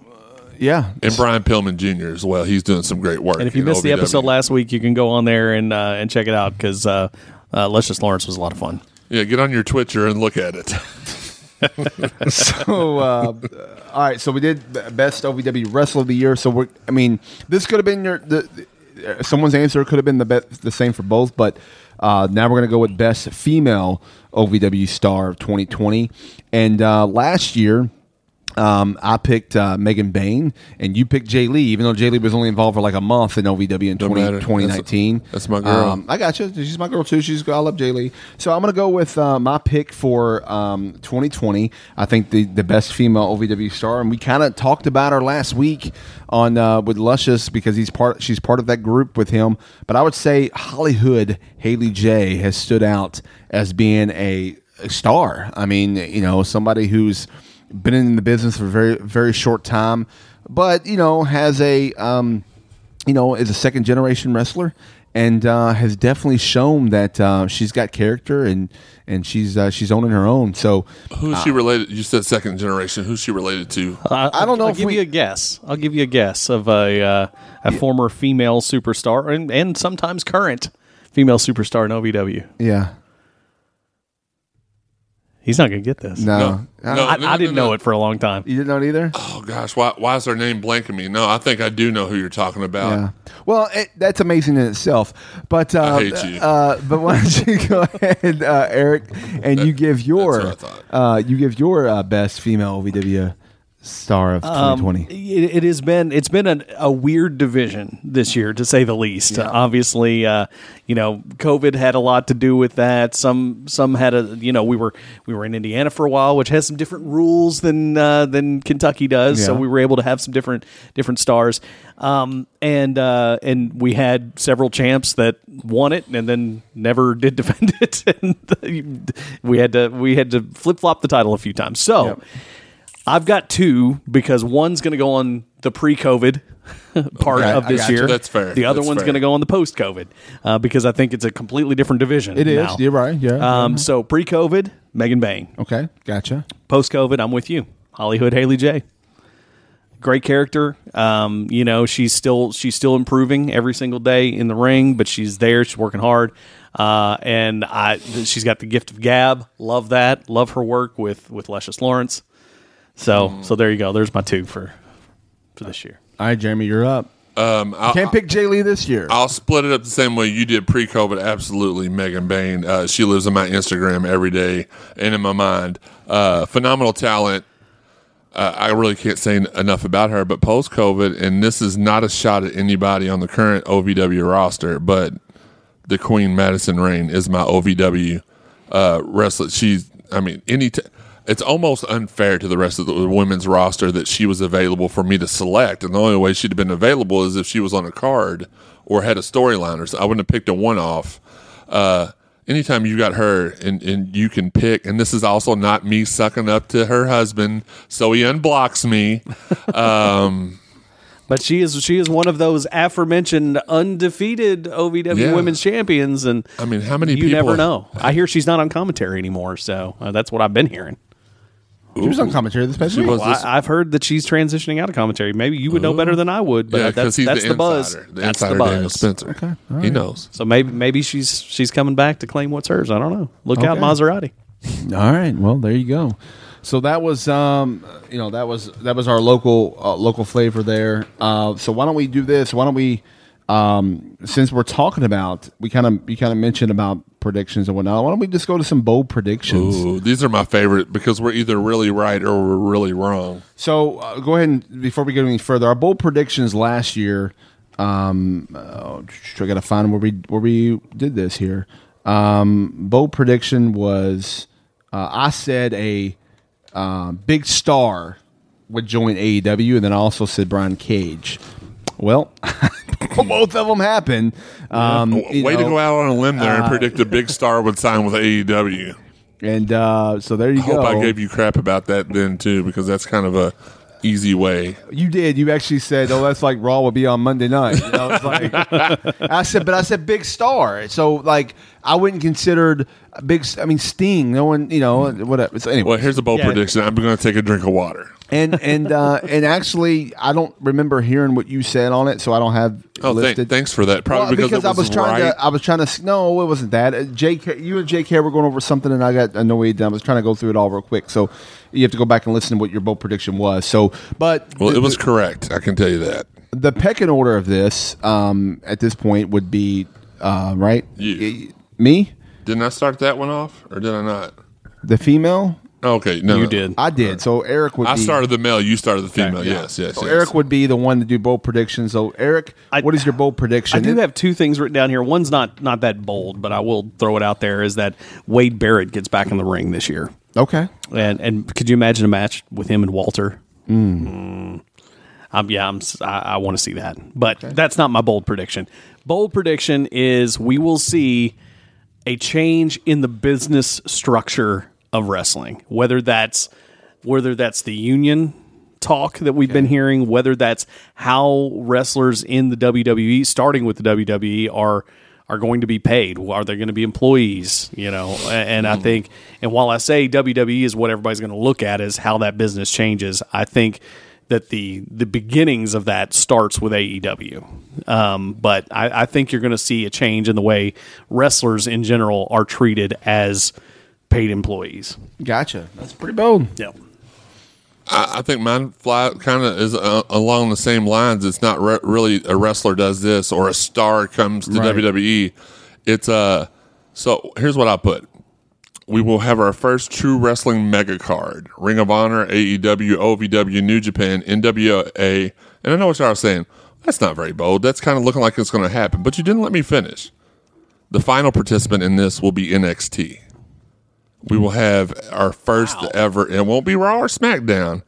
Yeah, and Brian Pillman Junior as well. He's doing some great work. And if you missed O V W. The episode last week, you can go on there and uh, and check it out, because uh, uh, Luscious Lawrence was a lot of fun. Yeah, get on your Twitter and look at it. so, uh, all right. So we did best O V W wrestler of the year. So we, I mean, this could have been your the, the, someone's answer could have been the best, the same for both, but. Uh, now we're going to go with best female O V W star of twenty twenty, and uh, last year. Um, I picked uh, Megan Bain, and you picked Jay Lee, even though Jay Lee was only involved for like a month in O V W in twenty nineteen. That's, that's my girl. Um, I got you. She's my girl, too. She's I love Jay Lee. So I'm going to go with uh, my pick for um, twenty twenty. I think the, the best female O V W star, and we kind of talked about her last week on uh, with Luscious, because he's part. she's part of that group with him. But I would say Holly Hood, Haley J, has stood out as being a, a star. I mean, you know, somebody who's been in the business for a very, very short time, but, you know, has a um, you know, is a second generation wrestler, and uh, has definitely shown that uh, she's got character, and and she's uh, she's owning her own. So who's uh, she related? You said second generation. Who's she related to? Uh, I don't know. I'll if give we, you a guess. I'll give you a guess of a uh, a yeah. former female superstar and, and sometimes current female superstar in O V W. Yeah. He's not going to get this. No. no. no I, no, I didn't no, no. know it for a long time. You didn't know it either? Oh, gosh. Why, why is their name blanking me? No, I think I do know who you're talking about. Yeah. Well, it, that's amazing in itself. But, uh, I hate you. Uh, but why don't you go ahead, uh, Eric, and that, you give your uh, you give your uh, best female O V W star of twenty twenty. Um, it, it has been it's been an, a weird division this year, to say the least. Yeah. Uh, obviously, uh, you know, COVID had a lot to do with that. Some some had a you know we were we were in Indiana for a while, which has some different rules than uh, than Kentucky does. Yeah. So we were able to have some different different stars, um, and uh, and we had several champs that won it and then never did defend it. And we had to we had to flip flop the title a few times. So. Yep. I've got two because one's going to go on the pre-COVID part okay, of this year. You. That's fair. The other That's one's going to go on the post-COVID uh, because I think it's a completely different division. It now. is. You're right. Yeah. Um, mm-hmm. So pre-COVID, Megan Bain. Okay. Gotcha. Post-COVID, I'm with you. Holly Hood, Haley J. Great character. Um, you know, she's still she's still improving every single day in the ring, but she's there. She's working hard. Uh, and I, she's got the gift of gab. Love that. Love her work with, with Luscious Lawrence. So, so there you go. There's my two for for this year. All right, Jeremy, you're up. Um, I can't pick Jay Lee this year. I'll split it up the same way you did pre-COVID. Absolutely, Megan Bain. Uh, she lives on my Instagram every day and in my mind. Uh, phenomenal talent. Uh, I really can't say enough about her. But post-COVID, and this is not a shot at anybody on the current O V W roster, but the Queen Madison Rain is my O V W uh, wrestler. She's, I mean, any t- it's almost unfair to the rest of the women's roster that she was available for me to select. And the only way she'd have been available is if she was on a card or had a storyline. Or so I wouldn't have picked a one-off. Uh, anytime you got her and, and you can pick, and this is also not me sucking up to her husband, so he unblocks me. Um, but she is she is one of those aforementioned undefeated O V W yeah. women's champions. And I mean, how many you people never know. I hear she's not on commentary anymore, so uh, that's what I've been hearing. She was on commentary this past week. Well, I've heard that she's transitioning out of commentary. Maybe you would know better than I would, but yeah, that's, he's that's the, the buzz. The that's the buzz. Daniel Spencer. Okay. Right. He knows. So maybe maybe she's she's coming back to claim what's hers. I don't know. Look okay. out, Maserati. All right. Well, there you go. So that was um, you know that was that was our local uh, local flavor there. Uh, so why don't we do this? Why don't we um, since we're talking about we kind of you kind of mentioned about. predictions and whatnot. Why don't we just go to some bold predictions? Ooh, these are my favorite because we're either really right or we're really wrong. So uh, go ahead and before we go any further, our bold predictions last year. Um, uh, I got to find where we where we did this here. Um, bold prediction was uh, I said a uh, big star would join A E W, and then I also said Brian Cage. Well. Both of them happen. Um, Way you know, to go out on a limb there and uh, predict a big star would sign with A E W. And uh, so there you I go. I hope I gave you crap about that then, too, because that's kind of a easy way. You did. You actually said, oh, that's like Raw will be on Monday night. You know, it's like, I said, but I said big star. So, like, I wouldn't considered a big, I mean, Sting. No one, you know, whatever. So anyway. Well, here's a bold yeah. prediction. I'm going to take a drink of water. And and uh, and actually, I don't remember hearing what you said on it, so I don't have oh, listed. Th- thanks for that. Probably well, because, because it was I was trying right. to. I was trying to. No, it wasn't that. Uh, J K, you and J K were going over something, and I got annoyed. I was trying to go through it all real quick, so you have to go back and listen to what your bold prediction was. So, but well, the, it was the, correct. I can tell you that. The pecking order of this um, at this point would be uh, right. You, me? Didn't I start that one off, or did I not? The female. Okay, no, you no. did. I did. So Eric would. I be, started the male. You started the female. Okay, yeah. Yes, yes. So yes. Eric would be the one to do bold predictions. So Eric, I, what is your bold prediction? I do have two things written down here. One's not not that bold, but I will throw it out there. Is that Wade Barrett gets back in the ring this year? Okay. And and could you imagine a match with him and Walter? Mm. Mm. Um, yeah, I'm. I, I want to see that, but okay. that's not my bold prediction. Bold prediction is we will see a change in the business structure of wrestling, whether that's whether that's the union talk that we've okay. been hearing, whether that's how wrestlers in the W W E, starting with the W W E, are are going to be paid. Are they going to be employees? You know, and I think, and while I say W W E is what everybody's going to look at is how that business changes, I think that the the beginnings of that starts with A E W. Um, but I, I think you're going to see a change in the way wrestlers in general are treated as paid employees. Gotcha. That's pretty bold. Yeah. I, I think mine fly kind of is uh, along the same lines. It's not re- really a wrestler does this or a star comes to right. W W E. It's uh, so here's what I put. We will have our first true wrestling mega card. Ring of Honor, A E W, O V W, New Japan, N W A. And I know what y'all are saying. That's not very bold. That's kind of looking like it's going to happen. But you didn't let me finish. The final participant in this will be N X T. We will have our first wow. ever. It won't be Raw or SmackDown.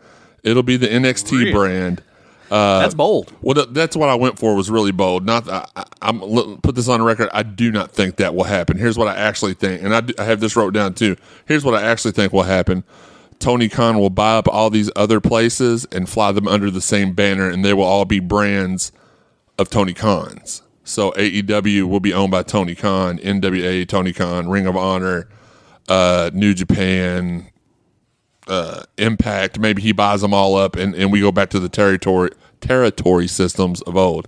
It'll be the N X T really? brand. Uh, that's bold. Well, that's what I went for was really bold. Not I, I'm put this on record. I do not think that will happen. Here's what I actually think, and I, do, I have this wrote down too. Here's what I actually think will happen. Tony Khan will buy up all these other places and fly them under the same banner, and they will all be brands of Tony Khan's. So A E W will be owned by Tony Khan, N W A Tony Khan, Ring of Honor, uh, New Japan. Uh, Impact, maybe he buys them all up and, and we go back to the territory territory systems of old.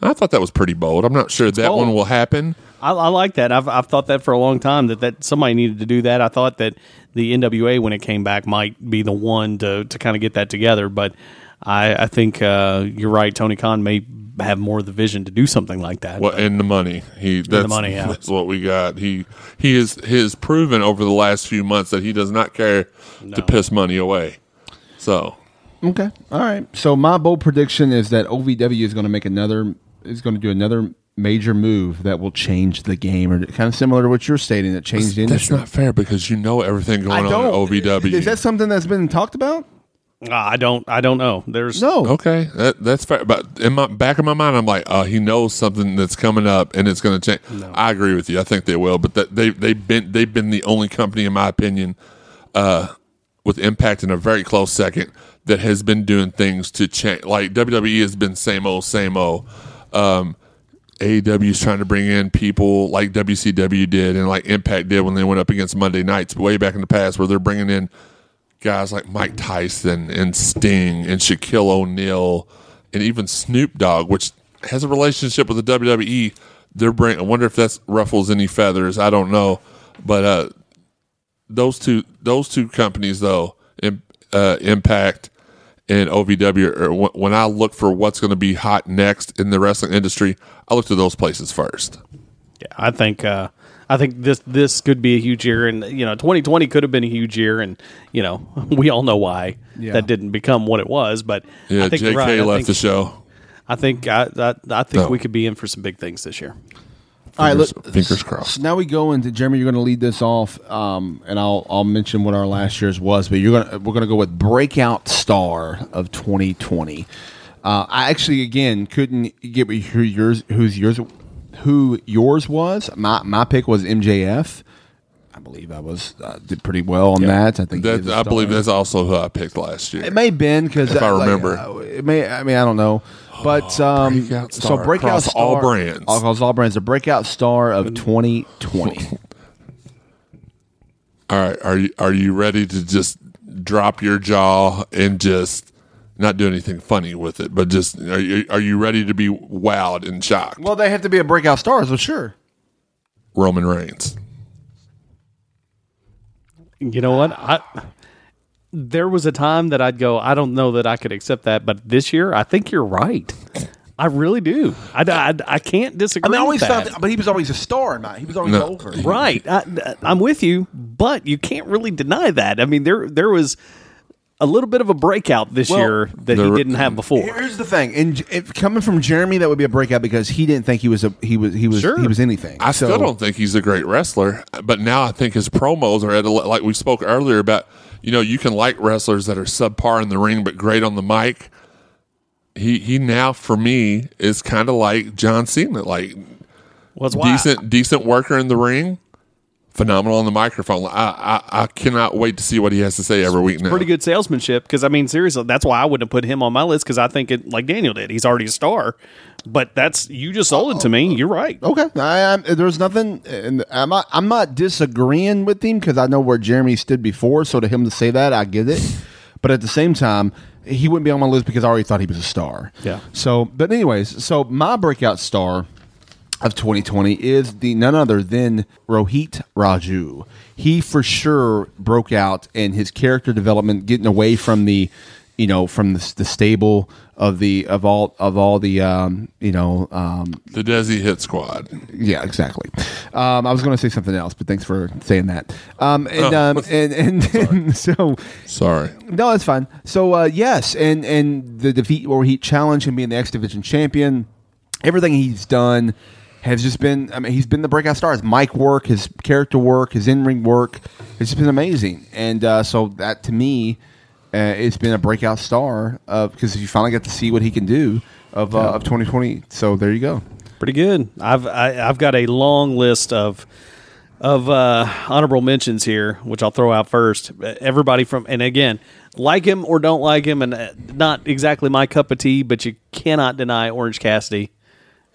And I thought that was pretty bold. I'm not sure it's that bold. One will happen. I, I like that. I've I've thought that for a long time that, that somebody needed to do that. I thought that the N W A when it came back might be the one to, to kind of get that together, but I, I think uh, you're right. Tony Khan may have more of the vision to do something like that. Well, and the money. He that's, the money, yeah. That's what we got. He he is has proven over the last few months that he does not care no. to piss money away. So okay, all right. So my bold prediction is that O V W is going to make another is going to do another major move that will change the game, or kind of similar to what you're stating that changed that's, the industry. That's not fair because you know everything going on at O V W. Is that something that's been talked about? Uh, I don't. I don't know. There's no. Okay, that, that's fair. But in my back of my mind, I'm like, oh, he knows something that's coming up, and it's going to change. No. I agree with you. I think they will. But that, they they've been they've been the only company, in my opinion, uh, with Impact in a very close second that has been doing things to change. Like W W E has been same old, same old. Um, A E W is trying to bring in people like W C W did and like Impact did when they went up against Monday nights way back in the past, where they're bringing in guys like Mike Tyson and Sting and Shaquille O'Neal and even Snoop Dogg, which has a relationship with the W W E. They're bring, I wonder if that ruffles any feathers. I don't know, but uh, those two those two companies though, uh, Impact and O V W, are, when I look for what's going to be hot next in the wrestling industry, I look to those places first. Yeah, I think. Uh I think this this could be a huge year, and you know, twenty twenty could have been a huge year, and you know, we all know why yeah. that didn't become what it was. But yeah, I think J K right. left I think, the show. I think I I, I think no. we could be in for some big things this year. Fingers, all right, look, fingers crossed. So now we go into Jeremy. You're going to lead this off, um, and I'll I'll mention what our last year's was, but you're going we're going to go with breakout star of twenty twenty. Uh, I actually again couldn't get who yours who's yours. Who yours was? My my pick was M J F. I believe I was uh, did pretty well on yep. that. I think that, I believe that's also who I picked last year. It may have been because if I, I remember, like, uh, it may. I mean, I don't know. But um, breakout star so breakout across star, all brands, across all brands, the breakout star of twenty twenty. All right, are you are you ready to just drop your jaw and just? Not do anything funny with it, but just are you, are you ready to be wowed and shocked? Well, they have to be a breakout star, so sure. Roman Reigns. You know what? I there was a time that I'd go, I don't know that I could accept that, but this year, I think you're right. I really do. I, I, I can't disagree. I mean, I always with that. Thought, that, but he was always a star, not he was always no. over. Right, I, I'm with you, but you can't really deny that. I mean, there there was. A little bit of a breakout this well, year that the, he didn't have before. Here's the thing, and if coming from Jeremy, that would be a breakout because he didn't think he was a he was he was sure. he was anything. I so. still don't think he's a great wrestler, but now I think his promos are at a, like we spoke earlier about. You know, you can like wrestlers that are subpar in the ring but great on the mic. He he now for me is kind of like John Cena, like well, decent why. decent worker in the ring. phenomenal on the microphone. I, I I cannot wait to see what he has to say every week now. Pretty good salesmanship, because I mean, seriously, that's why I wouldn't have put him on my list, because I think it, like Daniel did, he's already a star. But that's you just sold it to me. You're right. Okay, I, I, there's nothing, and I'm not, I'm not disagreeing with him, because I know where Jeremy stood before. So to him to say that, I get it. But at the same time, he wouldn't be on my list because I already thought he was a star. Yeah. So, but anyways, so my breakout star of twenty twenty is the none other than Rohit Raju. He for sure broke out, and his character development, getting away from the, you know, from the, the stable of the of all of all the um, you know um, the Desi Hit Squad. Yeah, exactly. Um, I was going to say something else, but thanks for saying that. Um, and, oh. um, and and and sorry. so sorry. No, it's fine. So uh, yes, and and the defeat Rohit challenge and being the X Division champion, everything he's done has just been, I mean, he's been the breakout star. His mic work, his character work, his in-ring work, it's just been amazing. And uh, so that, to me, uh, it's been a breakout star because you finally got to see what he can do of uh, of twenty twenty. So there you go. Pretty good. I've I, I've got a long list of of uh, honorable mentions here, which I'll throw out first. Everybody from, and again, like him or don't like him, and not exactly my cup of tea, but you cannot deny Orange Cassidy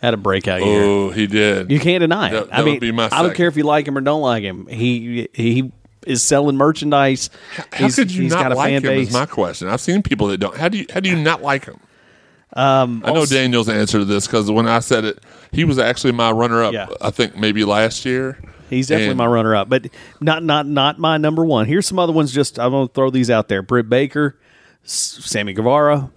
had a breakout year. Oh, he did. You can't deny it. That, that I mean, would be my I second. Don't care if you like him or don't like him. He he is selling merchandise. How, how he's, could you he's not got a like fan him? Base. Is my question. I've seen people that don't. How do you how do you not like him? Um, I know also, Daniel's answer to this, because when I said it, he was actually my runner up. Yeah. I think maybe last year. He's definitely and, my runner up, but not not not my number one. Here's some other ones. Just I'm gonna throw these out there: Britt Baker, Sammy Guevara,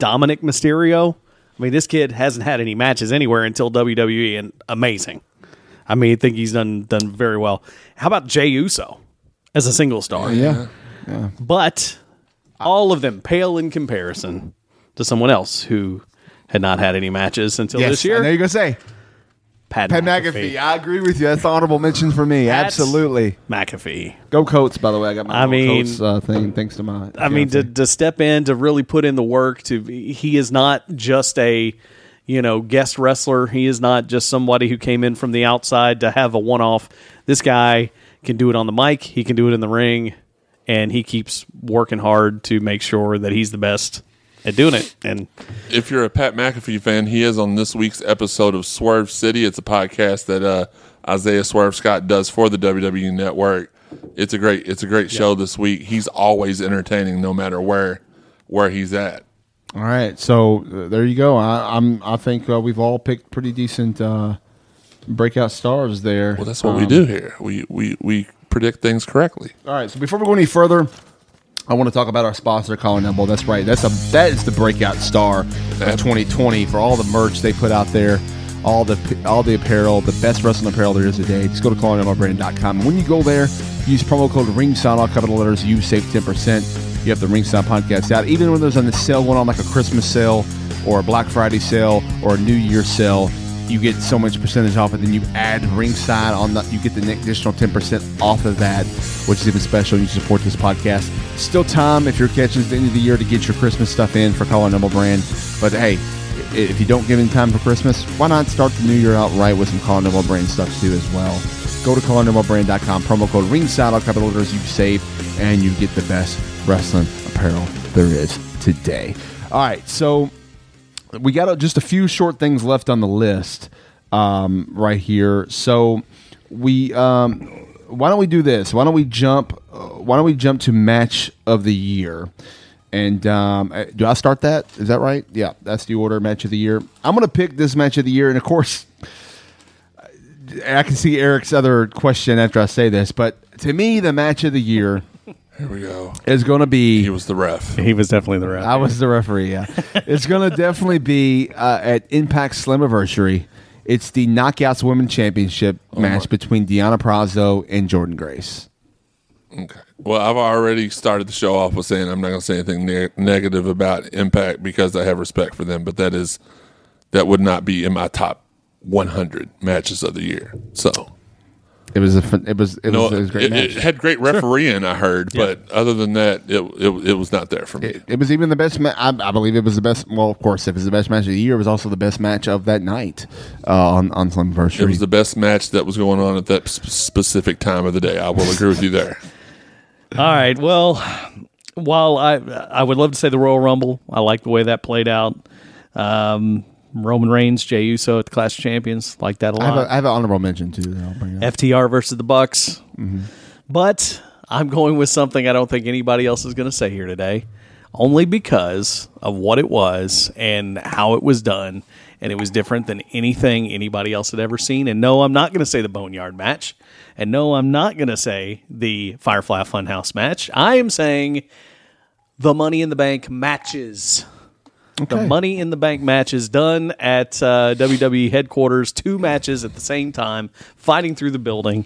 Dominic Mysterio. I mean, this kid hasn't had any matches anywhere until W W E, and amazing. I mean, I think he's done done very well. How about Jey Uso as a single star? Yeah, yeah. But all of them pale in comparison to someone else who had not had any matches until yes, this year. And there you go, say Pat, Pat McAfee. McAfee. I agree with you. That's honorable mention for me. Pat Absolutely, McAfee. Go Colts! By the way, I got my I mean, Colts uh, thing. Thanks to my. I mean, to, to step in, to really put in the work. To he is not just a, you know, guest wrestler. He is not just somebody who came in from the outside to have a one-off. This guy can do it on the mic. He can do it in the ring, and he keeps working hard to make sure that he's the best at doing it. And if you're a Pat McAfee fan, he is on this week's episode of Swerve City. It's a podcast that uh, Isaiah Swerve Scott does for the W W E Network. It's a great, it's a great yeah. show this week. He's always entertaining, no matter where where he's at. All right, so uh, there you go. I, I'm I think uh, we've all picked pretty decent uh, breakout stars there. Well, that's what um, we do here. We we we predict things correctly. All right, so before we go any further, I want to talk about our sponsor, Colin Humble. That's right. That's a that is the breakout star of twenty twenty for all the merch they put out there, all the all the apparel, the best wrestling apparel there is today. Just go to Colin Humble Brand dot com. When you go there, use promo code RINGSIDE, all capital letters. You save ten percent. You have the Ringside Podcast out. Even when there's on the sale going on, like a Christmas sale or a Black Friday sale or a New Year sale, you get so much percentage off, and then you add Ringside on that. You get the additional ten percent off of that, which is even special. You support this podcast. Still time, if you're catching at the end of the year, to get your Christmas stuff in for Colin Humble Brand. But hey, if you don't get in time for Christmas, why not start the new year out right with some Colin Humble Brand stuff too as well. Go to Colin Humble Brand dot com, promo code Ringside, all capital letters, you save, and you get the best wrestling apparel there is today. All right, so we got just a few short things left on the list um, right here. So we, um, why don't we do this? Why don't we jump? Uh, why don't we jump to match of the year? And um, do I start that? Is that right? Yeah, that's the order. Match of the year. I'm going to pick this match of the year, and of course, I can see Eric's other question after I say this, but to me, the match of the year. Here we go. It's going to be... He was the ref. He was definitely the ref. I was the referee, yeah. It's going to definitely be uh, at Impact Slammiversary. It's the Knockouts Women's Championship oh, match my. between Deonna Purrazzo and Jordynne Grace. Okay. Well, I've already started the show off with saying I'm not going to say anything ne- negative about Impact because I have respect for them, but that is that would not be in my top one hundred matches of the year. So... It was a it was it, no, was, it was a great it, match. It had great refereeing, sure. I heard, yeah. But other than that, it it, it was not there for me. It, it was even the best. Ma- I, I believe it was the best. Well, of course, if it was the best match of the year, it was also the best match of that night uh, on on Slammiversary. It was the best match that was going on at that sp- specific time of the day. I will agree with you there. All right. Well, while I I would love to say the Royal Rumble, I like the way that played out. Um, Roman Reigns, Jey Uso at the Clash of Champions, like that a lot. I have, a, I have an honorable mention too. That I'll bring up. F T R versus the Bucks, mm-hmm. But I'm going with something I don't think anybody else is going to say here today, only because of what it was and how it was done, and it was different than anything anybody else had ever seen. And no, I'm not going to say the Boneyard match, and no, I'm not going to say the Firefly Funhouse match. I am saying the Money in the Bank matches. Okay. The Money in the Bank match is done at uh, W W E headquarters. Two matches at the same time, fighting through the building.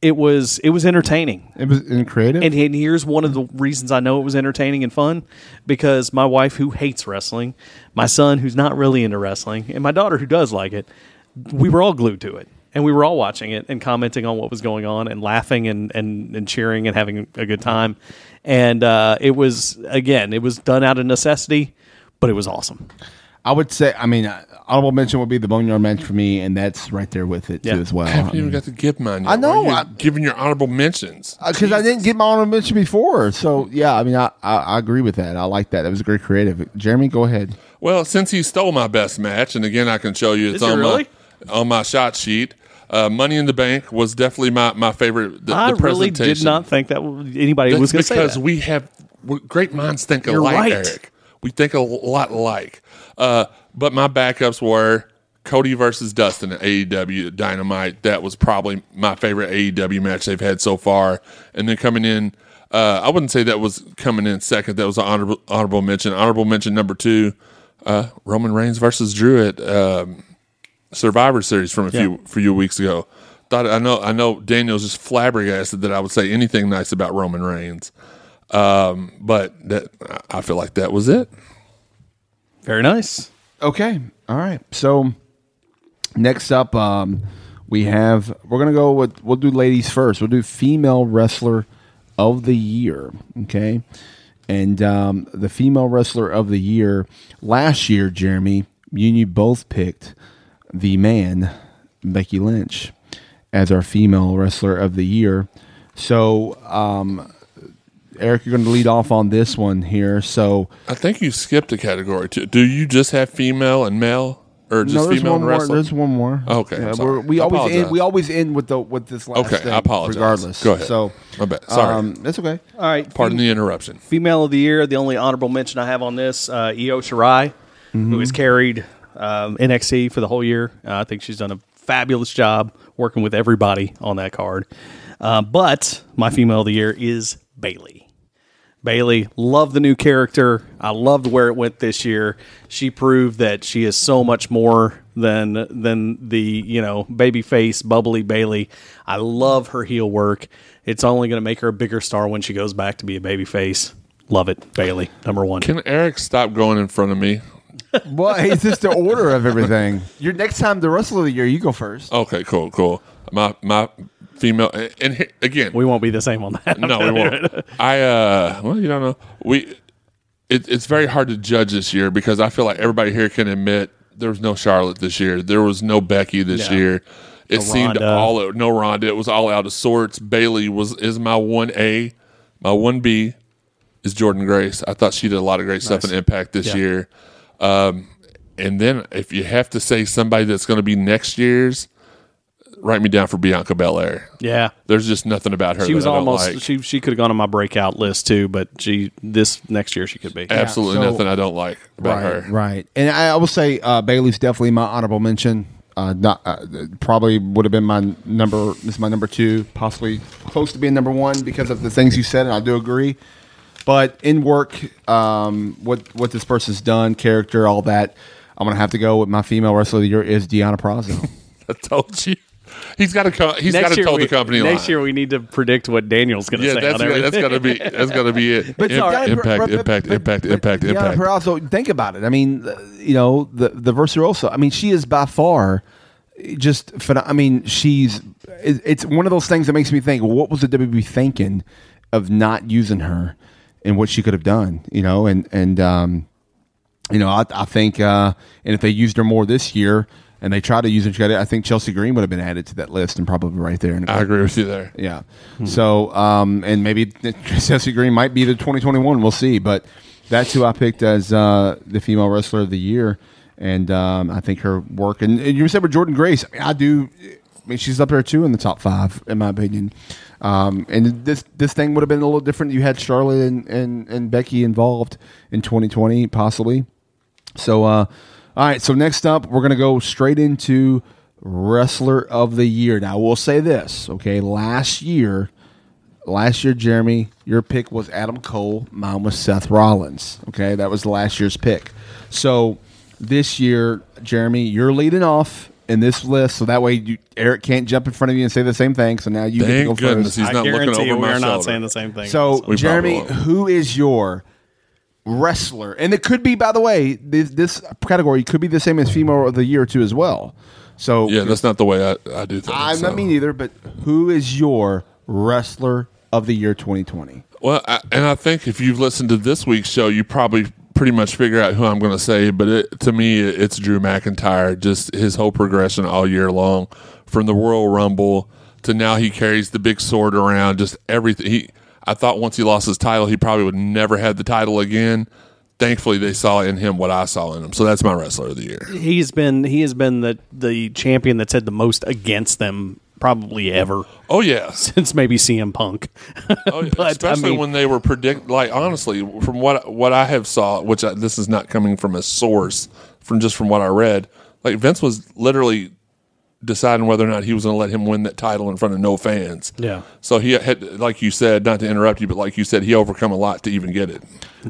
It was it was entertaining. It was creative. And, and here's one of the reasons I know it was entertaining and fun, because my wife, who hates wrestling, my son, who's not really into wrestling, and my daughter, who does like it, we were all glued to it. And we were all watching it and commenting on what was going on and laughing and, and, and cheering and having a good time. And uh, it was, again, it was done out of necessity. But it was awesome. I would say, I mean, honorable mention would be the Boneyard match for me, and that's right there with it, yeah. too, as well. I haven't I mean, even got to give mine yet. I know. I, giving your honorable mentions. Because I didn't give my honorable mention before. So, yeah, I mean, I, I, I agree with that. I like that. That was a great creative. Jeremy, go ahead. Well, since he stole my best match, and again, I can show you it's on, really? my, on my shot sheet. Uh, Money in the Bank was definitely my, my favorite. The, I the really did not think that anybody that's was going to say that. Because we have great minds think alike, You're right. Eric. We think a lot alike. Uh, but my backups were Cody versus Dustin at A E W Dynamite. That was probably my favorite A E W match they've had so far. And then coming in, uh, I wouldn't say that was coming in second. That was an honorable, honorable mention. Honorable mention number two, uh, Roman Reigns versus Drew at um, Survivor Series from a yeah. few, few weeks ago. Thought I know I know Daniel's just flabbergasted that I would say anything nice about Roman Reigns. Um, but that I feel like that was it. Very nice. Okay. All right. So next up, um, we have, we're going to go with, we'll do ladies first. We'll do female wrestler of the year. Okay. And, um, the female wrestler of the year last year, Jeremy, you and you both picked the man, Becky Lynch, as our female wrestler of the year. So, um, Eric, you're going to lead off on this one here. So I think you skipped a category too. Do you just have female and male, or just no, female and wrestling? More, there's one more. Okay, yeah, we're, we I always end, we always end with the with this last. Okay, thing, I apologize. Regardless, go ahead. So my bad. Sorry, um, that's okay. All right. Pardon Fem- the interruption. Female of the year. The only honorable mention I have on this, uh, Io Shirai, mm-hmm. who has carried um, N X T for the whole year. Uh, I think she's done a fabulous job working with everybody on that card. Uh, but my female of the year is Bayley. Bailey, love the new character. I loved where it went this year. She proved that she is so much more than than the, you know, baby face, bubbly Bailey. I love her heel work. It's only going to make her a bigger star when she goes back to be a baby face. Love it, Bailey, number one. Can Eric stop going in front of me? Well, it's just the order of everything. Your next time the wrestler of the year, you go first. Okay, cool, cool. My my. Female, and here, again, we won't be the same on that. No, we won't. I, uh, well, you don't know. We, it, it's very hard to judge this year because I feel like everybody here can admit there was no Charlotte this year. There was no Becky this no. year. It no seemed Rhonda. all no Rhonda. It was all out of sorts. Bailey was is my one A, my one B is Jordan Grace. I thought she did a lot of great nice. stuff in Impact this yeah. year. Um, and then if you have to say somebody that's going to be next year's. Write me down for Bianca Belair. Yeah, there's just nothing about her. She was that I almost don't like. she she could have gone on my breakout list too, but she this next year she could be absolutely yeah, so, nothing I don't like about right, her. Right, and I, I will say uh, Bailey's definitely my honorable mention. Uh, not uh, probably would have been my number. This is my number two, possibly close to being number one because of the things you said, and I do agree. But in work, um, what what this person's done, character, all that, I'm gonna have to go with my female wrestler of the year is Deonna Purrazzo. I told you. He's got to. Co- he's got to tell we, the company. Next line. Year, we need to predict what Daniel's going to yeah, say. Yeah, that's, that's got to be. That's got to be it. But Im- right. impact, but, impact, but, impact, but, impact, but, impact. But also think about it. I mean, you know, the the Virtuoso. I mean, she is by far just, I mean, she's, it's one of those things that makes me think, well, what was the W W E thinking of not using her and what she could have done, you know? And, and, um, you know, I, I think, uh, and if they used her more this year and they tried to use her, I think Chelsea Green would have been added to that list and probably right there. In I agree with you there. Yeah. Hmm. So, um, and maybe Chelsea Green might be the twenty twenty-one. We'll see. But that's who I picked as uh, the female wrestler of the year. And um, I think her work, and, and you said with Jordan Grace, I do. I mean, she's up there too in the top five, in my opinion. Um, and this this thing would have been a little different. You had Charlotte and, and, and Becky involved in twenty twenty, possibly. So, uh, all right. So next up, we're gonna go straight into Wrestler of the Year. Now, I will say this, okay? Last year, last year, Jeremy, your pick was Adam Cole. Mine was Seth Rollins. Okay, that was last year's pick. So. This year, Jeremy, you're leading off in this list, so that way you, Eric can't jump in front of you and say the same thing. So now you Thank get to go goodness, first. He's not I guarantee looking over we're not shoulder. Saying the same thing. So, we Jeremy, who is your wrestler? And it could be, by the way, this, this category could be the same as female of the year too, as well. So yeah, that's not the way I, I do things. I'm so. Not me either. But who is your wrestler of the year twenty twenty? Well, I, and I think if you've listened to this week's show, you probably. Pretty much figure out who I'm going to say, but it, to me, it's Drew McIntyre. Just his whole progression all year long, from the Royal Rumble to now, he carries the big sword around. Just everything. He, I thought once he lost his title, he probably would never have the title again. Thankfully, they saw in him what I saw in him. So that's my wrestler of the year. He's been he has been the the champion that's had the most against them. Probably ever. Oh yeah, since maybe C M Punk. Oh, yeah. But, especially I mean, when they were predict. Like honestly, from what what I have saw, which I, this is not coming from a source, from just from what I read, like Vince was literally deciding whether or not he was going to let him win that title in front of no fans. Yeah. So he had, like you said, not to interrupt you, but like you said, he overcome a lot to even get it.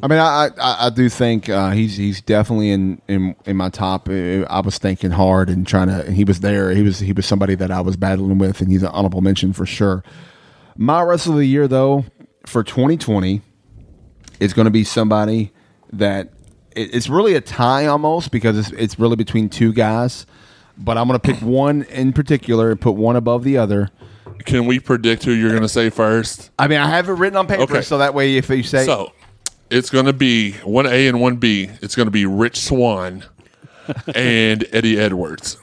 I mean, I I, I do think uh, he's he's definitely in, in in my top. I was thinking hard and trying to. He was there. He was he was somebody that I was battling with, and he's an honorable mention for sure. My wrestler of the year, though, for twenty twenty, is going to be somebody that it, it's really a tie almost because it's it's really between two guys. But I'm going to pick one in particular and put one above the other. Can we predict who you're going to say first? I mean, I have it written on paper, okay. So that way if you say... So, it's going to be one A and one B. It's going to be Rich Swann and Eddie Edwards.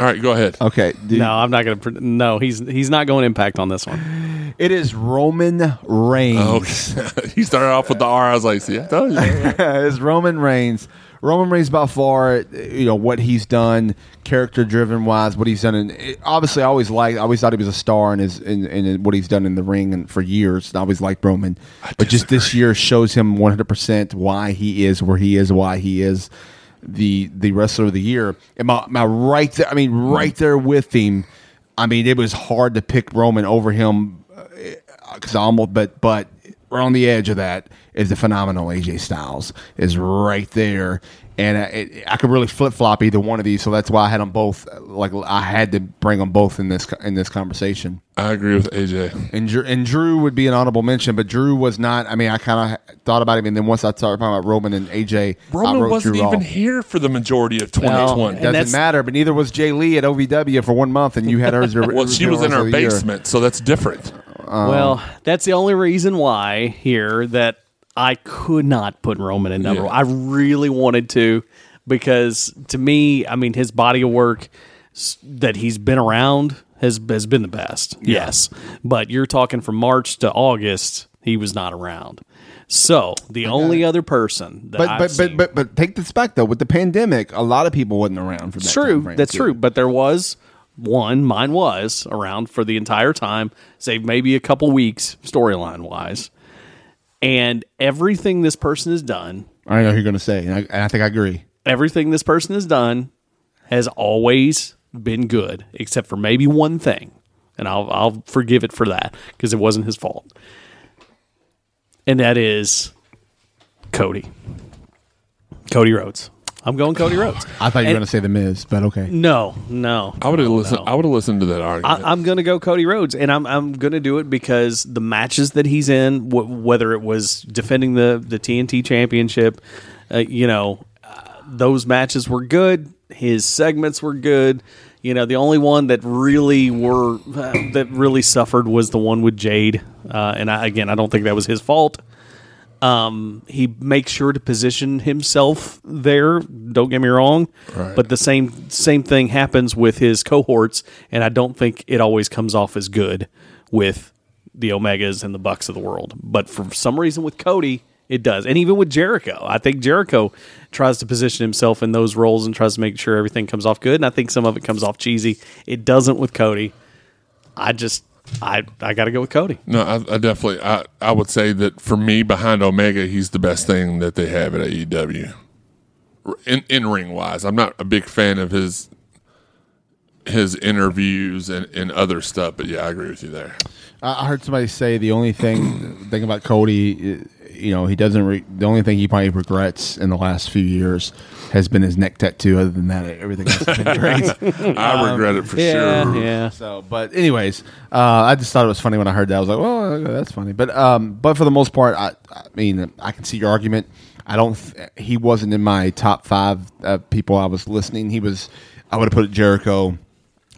All right, go ahead. Okay. Dude. No, I'm not going to... Pre- no, he's he's not going Impact on this one. It is Roman Reigns. Okay. He started off with the R. I was like, see, I told you. It's Roman Reigns. Roman Reigns, by far, you know, what he's done, character-driven wise, what he's done. And it, obviously, I always liked, I always thought he was a star in his in, in what he's done in the ring and for years. I always liked Roman. But just this year shows him one hundred percent why he is where he is, why he is the the wrestler of the year. And my, my right there, I mean, right there with him, I mean, it was hard to pick Roman over him because I almost, but, but, we're on the edge of that is the phenomenal A J Styles is right there. And I, it, I could really flip-flop either one of these, so that's why I had them both. Like I had to bring them both in this in this conversation. I agree with A J. And Drew, and Drew would be an honorable mention, but Drew was not. I mean, I kind of thought about him, and then once I started talking about Roman and A J, Roman wasn't Drew even off. Here for the majority of twenty twenty. No, it doesn't matter, but neither was Jay Lee at O V W for one month, and you had hers. Well, she was in our basement, so that's different. Um, well, that's the only reason why here that I could not put Roman in number yeah. one. I really wanted to because, to me, I mean, his body of work that he's been around has, has been the best. Yeah. Yes. But you're talking from March to August, he was not around. So, the only other person that but, I've but, seen... But, but, but take this back, though. With the pandemic, a lot of people wasn't around for that. It's true. Time that's too. True. But there was... One, mine was around for the entire time, save maybe a couple weeks storyline-wise. And everything this person has done... I know who you're going to say, and I, and I think I agree. Everything this person has done has always been good, except for maybe one thing. And I'll, I'll forgive it for that, because it wasn't his fault. And that is Cody. Cody Rhodes. I'm going Cody Rhodes. I thought you were and, going to say The Miz, but okay. No, no. I would have no, listened. No. I would have listened to that argument. I, I'm going to go Cody Rhodes, and I'm I'm going to do it because the matches that he's in, wh- whether it was defending the, the T N T Championship, uh, you know, uh, those matches were good. His segments were good. You know, the only one that really were uh, that really suffered was the one with Jade. Uh, and I, again, I don't think that was his fault. Um, he makes sure to position himself there. Don't get me wrong, right. But the same same thing happens with his cohorts, and I don't think it always comes off as good with the Omegas and the Bucks of the world. But for some reason, with Cody, it does, and even with Jericho, I think Jericho tries to position himself in those roles and tries to make sure everything comes off good. And I think some of it comes off cheesy. It doesn't with Cody. I just, I, I got to go with Cody. No, I, I definitely, I, I would say that for me, behind Omega, he's the best thing that they have at A E W, in in ring wise. I'm not a big fan of his his interviews and, and other stuff, but yeah, I agree with you there. I heard somebody say the only thing thing about Cody is, you know, he doesn't. Re- the only thing he probably regrets in the last few years has been his neck tattoo. Other than that, everything else has been great. I um, regret it for yeah, sure. Yeah. So, but anyways, uh, I just thought it was funny when I heard that. I was like, well, that's funny. But, um, but for the most part, I, I mean, I can see your argument. I don't. Th- he wasn't in my top five uh, people I was listening. He was. I would have put Jericho,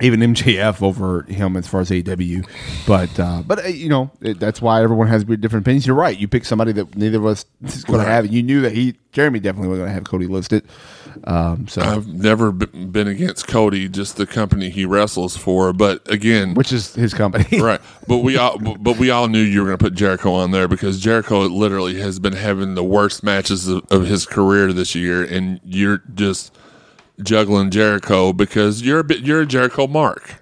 even M J F over him as far as A E W. But, uh, but uh, you know, it, that's why everyone has different opinions. You're right. You pick somebody that neither of us is going to have. And you knew that he, Jeremy definitely was going to have Cody listed. Um, so I've never b- been against Cody, just the company he wrestles for. But again. Which is his company. Right. But we all but we all knew you were going to put Jericho on there because Jericho literally has been having the worst matches of, of his career this year. And you're just juggling Jericho because you're a bit, you're a Jericho mark.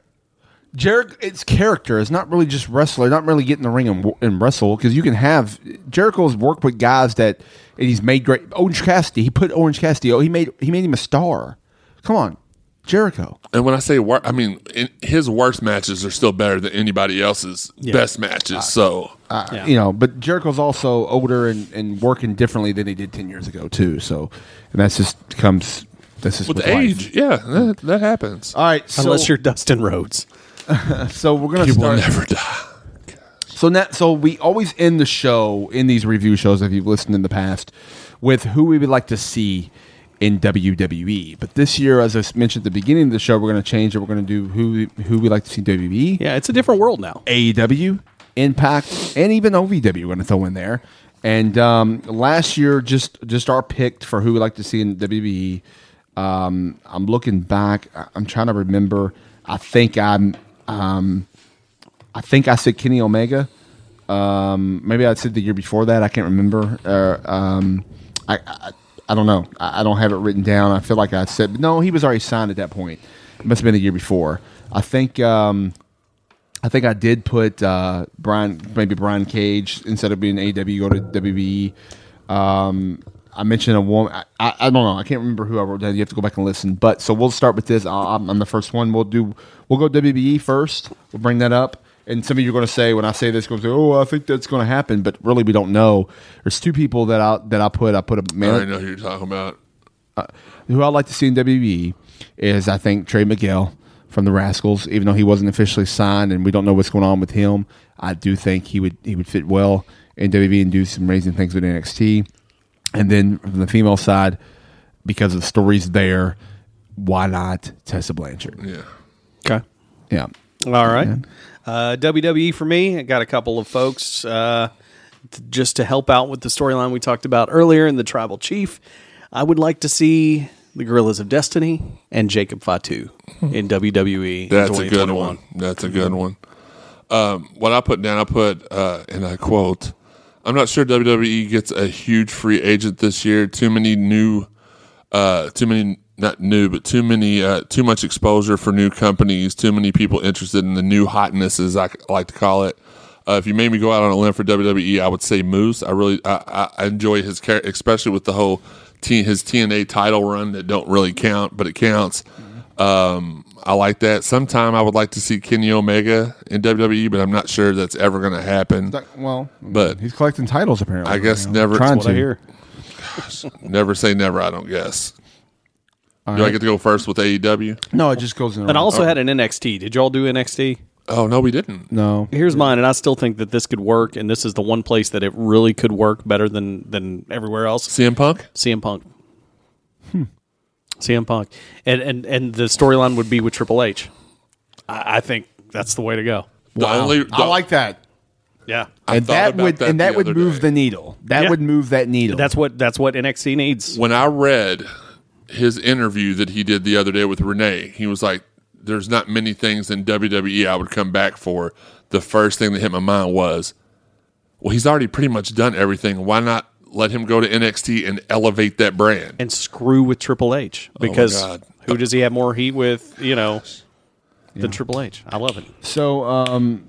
Jericho, it's character. It's not really just wrestler. Not really get in the ring and, and wrestle because you can have Jericho's worked with guys that and he's made great. Orange Cassidy, he put Orange Cassidy. Oh, he made he made him a star. Come on, Jericho. And when I say wor- I mean in, his worst matches are still better than anybody else's yeah. best matches. Uh, so uh, yeah. you know, but Jericho's also older and, and working differently than he did ten years ago too. So and that's just comes. This is with, with age, life. yeah, that, that happens. All right, so, unless you're Dustin Rhodes, so we're gonna. You start, will never die. Gosh. So now, so we always end the show in these review shows. If you've listened in the past, with who we would like to see in W W E, but this year, as I mentioned at the beginning of the show, we're gonna change it. We're gonna do who who we like to see in W W E. Yeah, it's a different world now. A E W, Impact, and even O V W. We're gonna throw in there. And um, last year, just just our pick for who we like to see in W W E. Um, I'm looking back. I'm trying to remember. I think I'm. Um, I think I said Kenny Omega. Um, maybe I said the year before that. I can't remember. Uh, um, I, I I don't know. I, I don't have it written down. I feel like I said, but no, he was already signed at that point. It must have been the year before. I think. Um, I think I did put uh, Brian, maybe Brian Cage, instead of being A E W, go to W W E. Um, I mentioned a woman. I, I, I don't know. I can't remember who I wrote down. You have to go back and listen. But so we'll start with this. I'm, I'm the first one. We'll do. We'll go W W E first. We'll bring that up. And some of you are going to say when I say this, going to say, "Oh, I think that's going to happen," but really we don't know. There's two people that I that I put. I put a man. I already know who you're talking about. Uh, who I'd like to see in W W E is I think Trey Miguel from the Rascals. Even though he wasn't officially signed and we don't know what's going on with him, I do think he would he would fit well in W W E and do some amazing things with N X T. And then from the female side, because of the stories there, why not Tessa Blanchard? Yeah. Okay. Yeah. All right. Yeah. Uh, W W E for me, I got a couple of folks uh, t- just to help out with the storyline we talked about earlier in the Tribal Chief. I would like to see the Gorillas of Destiny and Jacob Fatu in W W E. That's in a good one. That's a good one. Um, what I put down, I put, uh, and I quote, I'm not sure W W E gets a huge free agent this year. Too many new, uh, too many not new, but too many, uh, too much exposure for new companies. Too many people interested in the new hotness, as I like to call it. Uh, if you made me go out on a limb for W W E, I would say Moose. I really, I, I enjoy his character, especially with the whole T, his T N A title run that don't really count, but it counts. Um, I like that. Sometime I would like to see Kenny Omega in W W E, but I'm not sure that's ever going to happen. Not, well, but he's collecting titles apparently. I guess right never. Trying to I hear. Gosh, never say never. I don't guess. All do right. I get to go first with A E W? No, it just goes in. And I also oh. had an N X T. Did y'all do N X T? Oh no, we didn't. No. Here's mine, and I still think that this could work, and this is the one place that it really could work better than than everywhere else. C M Punk. C M Punk. Hmm. C M Punk. And and, and the storyline would be with Triple H. I, I think that's the way to go. The wow. only, the, I like that. Yeah. I and that would that and that would move day. the needle. That yeah. would move that needle. That's what that's what N X T needs. When I read his interview that he did the other day with Renee, he was like, there's not many things in W W E I would come back for. The first thing that hit my mind was, well, he's already pretty much done everything. Why not let him go to N X T and elevate that brand? And screw with Triple H. Because oh who does he have more heat with, you know, yeah. than Triple H? I love it. So, um,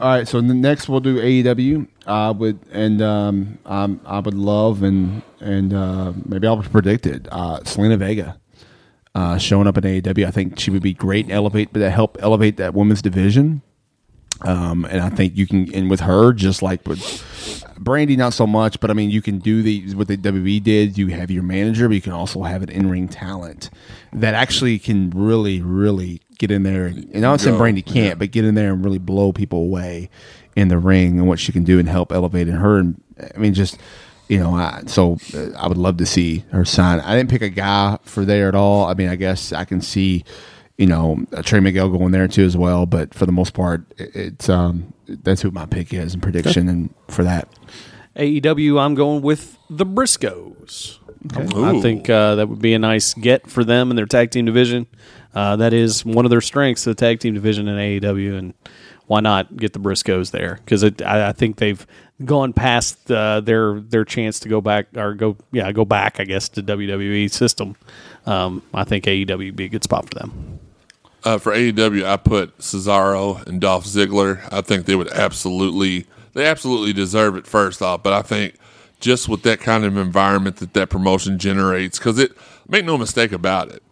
all right, so next we'll do A E W. I would and um, I'm, I would love and and uh, maybe I'll predict it. Uh, Selena Vega uh, showing up in A E W. I think she would be great and elevate, but help elevate that women's division. Um, and I think you can, and with her, just like with Brandy, not so much, but I mean, you can do the what the W W E did. You have your manager, but you can also have an in-ring talent that actually can really, really get in there. And I'm not saying Brandy can't, yeah. but get in there and really blow people away in the ring and what she can do and help elevate in her. And I mean, just you know, I, so I would love to see her sign. I didn't pick a guy for there at all. I mean, I guess I can see. You know, Trey Miguel going there too as well, but for the most part, it's um, that's who my pick is in prediction, and for that, A E W, I'm going with the Briscoes. Okay. I think uh, that would be a nice get for them in their tag team division. Uh, that is one of their strengths, the tag team division in A E W, and why not get the Briscoes there? Because I, I think they've gone past uh, their their chance to go back or go yeah go back, I guess, to W W E system. Um, I think A E W would be a good spot for them. Uh, for A E W, I put Cesaro and Dolph Ziggler. I think they would absolutely, they absolutely deserve it first off. But I think just with that kind of environment that that promotion generates, because it, make no mistake about it,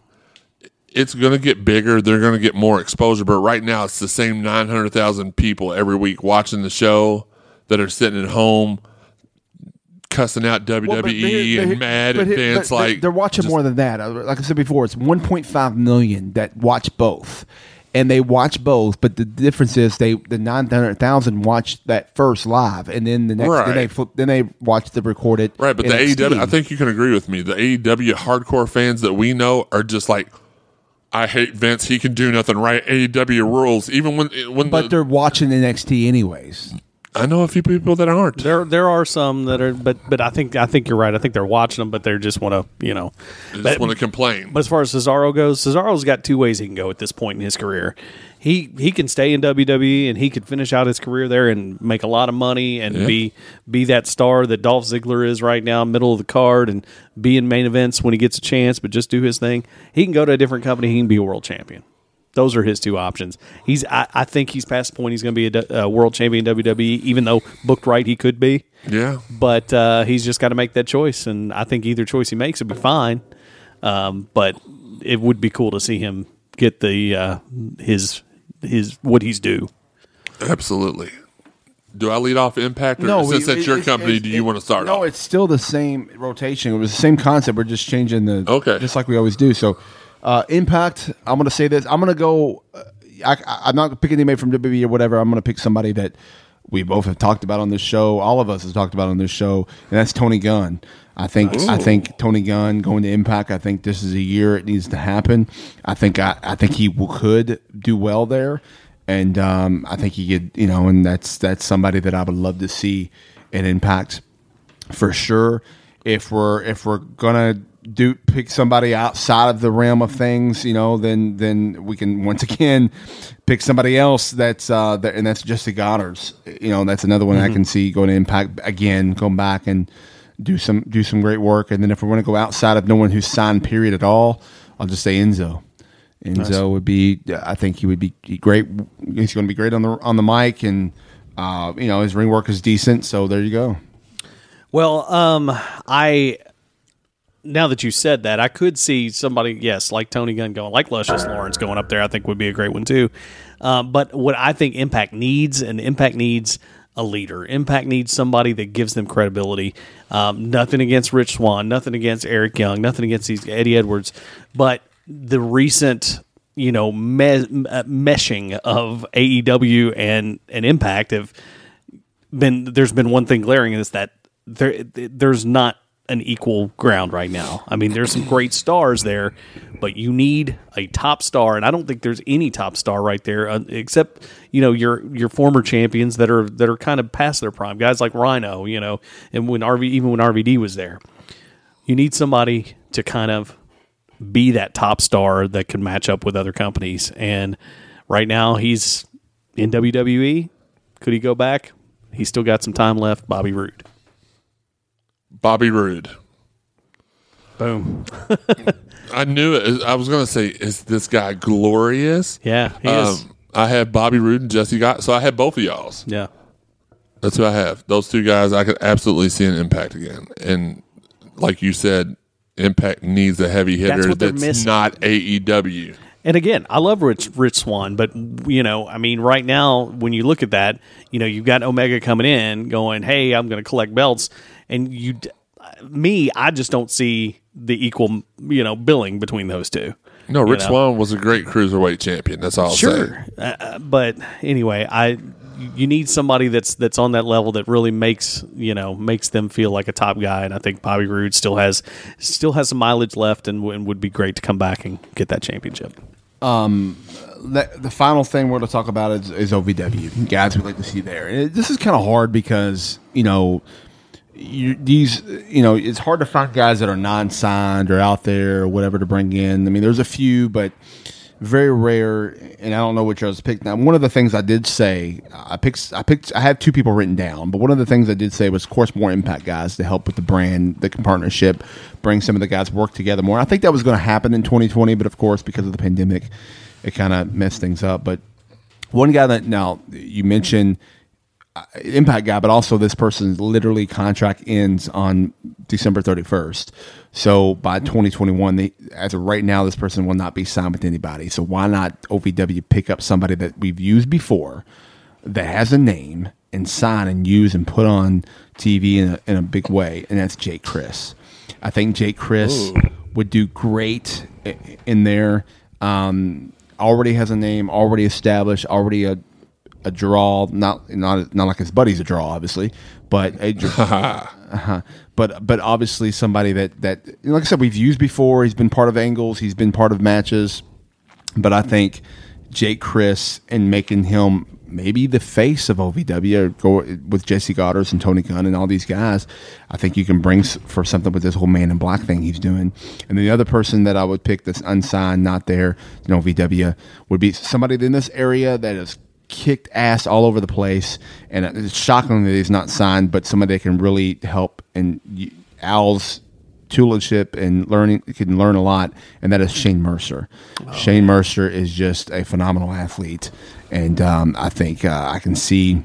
it's going to get bigger. They're going to get more exposure. But right now, it's the same nine hundred thousand people every week watching the show that are sitting at home cussing out W W E well, they, and they, mad and fans they, like they're watching just, more than that. Like I said before, it's one point five million that watch both, and they watch both. But the difference is they the nine hundred thousand watch that first live, and then the next right. then they flip, then they watch the recorded. Right, but N X T. The A E W, I think you can agree with me. The A E W hardcore fans that we know are just like, I hate Vince. He can do nothing right. A E W rules. Even when when but the, they're watching N X T anyways. I know a few people that aren't. There, there are some that are, but, but I think, I think you're right. I think they're watching them, but they just want to, you know, they just want to complain. But as far as Cesaro goes, Cesaro's got two ways he can go at this point in his career. He, he can stay in W W E and he could finish out his career there and make a lot of money and yeah. be, be that star that Dolph Ziggler is right now, middle of the card, and be in main events when he gets a chance, but just do his thing. He can go to a different company. He can be a world champion. Those are his two options. He's, I, I think he's past the point he's going to be a, a world champion in W W E, even though booked right he could be. Yeah. But uh, he's just got to make that choice, and I think either choice he makes would be fine. Um, but it would be cool to see him get the uh, his his what he's due. Absolutely. Do I lead off Impact? Or no, since it, that's it, your it, company, it, do you it, want to start no, off? No, it's still the same rotation. It was the same concept. We're just changing the okay. just like we always do. So. Uh, Impact, I'm going to say this. I'm going to go uh, – I'm not picking anybody from W W E or whatever. I'm going to pick somebody that we both have talked about on this show. All of us have talked about on this show, and that's Tony Gunn. I think Ooh. I think Tony Gunn going to Impact, I think this is a year it needs to happen. I think I, I think he w- could do well there, and um, I think he could – you know, and that's that's somebody that I would love to see in Impact for sure. If we're if we're going to – do pick somebody outside of the realm of things, you know, then then we can once again pick somebody else that's uh that, and that's Jesse Goddard's, you know, that's another one mm-hmm. I can see going to Impact again, going back and do some do some great work. And then if we want to go outside of no one who's signed period at all, I'll just say Enzo. Enzo nice. would be, I think he would be great. He's going to be great on the on the mic, and uh you know, his ring work is decent. So there you go. Well, um, I. Now that you said that, I could see somebody, yes, like Tony Gunn going, like Luscious Lawrence going up there, I think would be a great one too. Uh, but what I think Impact needs, and Impact needs a leader. Impact needs somebody that gives them credibility. Um, nothing against Rich Swann, nothing against Eric Young, nothing against these Eddie Edwards. But the recent, you know, me- meshing of A E W and, and Impact have been, there's been one thing glaring, and it's that there, there's not an equal ground right now. I mean, there's some great stars there, but you need a top star, and I don't think there's any top star right there, uh, except you know your your former champions that are that are kind of past their prime, guys like Rhino, you know, and when R V even when R V D was there, you need somebody to kind of be that top star that can match up with other companies. And right now he's in W W E. Could he go back? He's still got some time left. Bobby Roode. Bobby Roode. Boom. I knew it. I was going to say, is this guy glorious? Yeah, he um, is. I had Bobby Roode and Jesse Got, so I had both of y'all's. Yeah. That's who I have. Those two guys, I could absolutely see an Impact again. And like you said, Impact needs a heavy hitter that's, what that's missing. Not A E W. And again, I love Rich, Rich Swann, but, you know, I mean, right now, when you look at that, you know, you've got Omega coming in going, hey, I'm going to collect belts. And you, me, I just don't see the equal, you know, billing between those two. No, Rich you know? Swann was a great cruiserweight champion. That's all I'll sure. say. Uh, but anyway, I you need somebody that's that's on that level that really makes you know makes them feel like a top guy. And I think Bobby Roode still has still has some mileage left, and, and would be great to come back and get that championship. Um, the, the final thing we're going to talk about is, is O V W. Guys, we'd like to see there. It, this is kind of hard because you know. You, these, you know, it's hard to find guys that are non-signed or out there or whatever to bring in. I mean, there's a few, but very rare. And I don't know which I was picked. Now, one of the things I did say, I picked, I picked, I have two people written down, but one of the things I did say was, of course, more Impact guys to help with the brand, the partnership, bring some of the guys work together more. I think that was going to happen in twenty twenty, but of course, because of the pandemic, it kind of messed things up. But one guy that now you mentioned. Impact guy, but also this person's literally contract ends on December thirty-first. So by twenty twenty-one, they, as of right now, this person will not be signed with anybody. So why not O V W pick up somebody that we've used before that has a name and sign and use and put on T V in a, in a big way? And that's Jake Criss. I think Jake Criss Ooh. would do great in there. Um, already has a name, already established, already a A draw, not not not like his buddy's a draw, obviously, but a draw, uh-huh. but but obviously somebody that that like I said we've used before. He's been part of angles, he's been part of matches, but I think Jake Criss and making him maybe the face of O V W, go with Jesse Goddard and Tony Khan and all these guys. I think you can bring for something with this whole Man in Black thing he's doing. And the other person that I would pick that's unsigned, not there in O V W, would be somebody in this area that is. Kicked ass all over the place, and it's shocking that he's not signed, but somebody that can really help, and Al's toolship and learning can learn a lot, and that is Shane Mercer. Oh, Shane man. Mercer is just a phenomenal athlete, and um, I think uh, I can see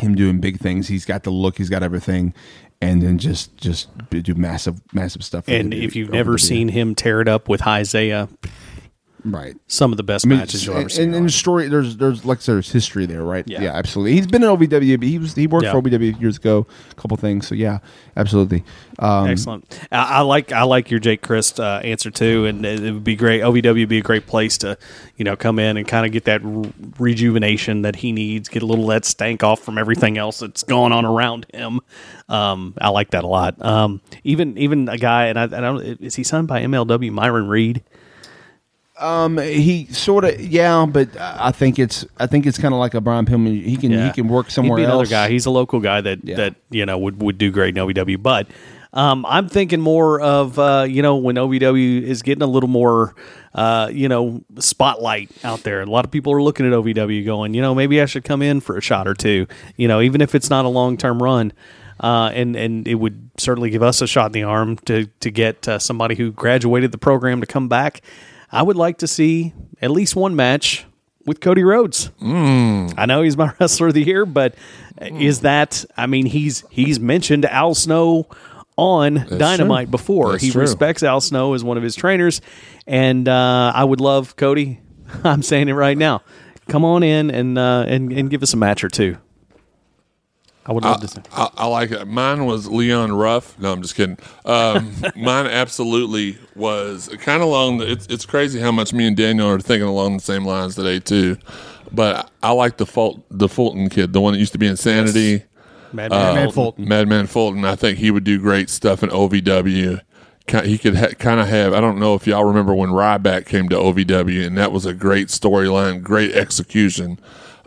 him doing big things. He's got the look, he's got everything. And then just, just do massive massive stuff. And the, if you've never seen him tear it up with Isaiah, right, some of the best I mean, matches you'll ever see. And in the story, there's there's like there's history there, right? Yeah, yeah absolutely. He's been in O V W, but he was he worked yeah. for O V W years ago, a couple things. So yeah, absolutely. Um, Excellent. I, I like I like your Jake Criss uh, answer too, and it, it would be great. O V W would be a great place to you know come in and kind of get that re- rejuvenation that he needs, get a little of that stank off from everything else that's going on around him. Um, I like that a lot. Um, even even a guy, and I, and I don't, is he signed by M L W? Myron Reed. Um, he sort of, yeah, but I think it's, I think it's kind of like a Brian Pillman. He can, yeah. he can work somewhere He'd be else. Another guy. He's a local guy that, yeah. that, you know, would, would do great in O V W, but, um, I'm thinking more of, uh, you know, when O V W is getting a little more, uh, you know, spotlight out there. A lot of people are looking at O V W going, you know, maybe I should come in for a shot or two, you know, even if it's not a long-term run. Uh, and, and it would certainly give us a shot in the arm to, to get uh, somebody who graduated the program to come back. I would like to see at least one match with Cody Rhodes. Mm. I know he's my wrestler of the year, but mm. is that, I mean, he's he's mentioned Al Snow on That's Dynamite true. before. That's he true. respects Al Snow as one of his trainers, and uh, I would love Cody. I'm saying it right now. Come on in and uh, and, and give us a match or two. I would love I, to see. I, I like it. Mine was Leon Ruff. No, I'm just kidding. Um, mine absolutely was kind of along the. It's, it's crazy how much me and Daniel are thinking along the same lines today too. But I like the Fult, the Fulton kid, the one that used to be Insanity. Yes. Madman uh, Mad Fulton. Madman Fulton. I think he would do great stuff in O V W. He could ha- kind of have, I don't know if y'all remember when Ryback came to O V W, and that was a great storyline, great execution.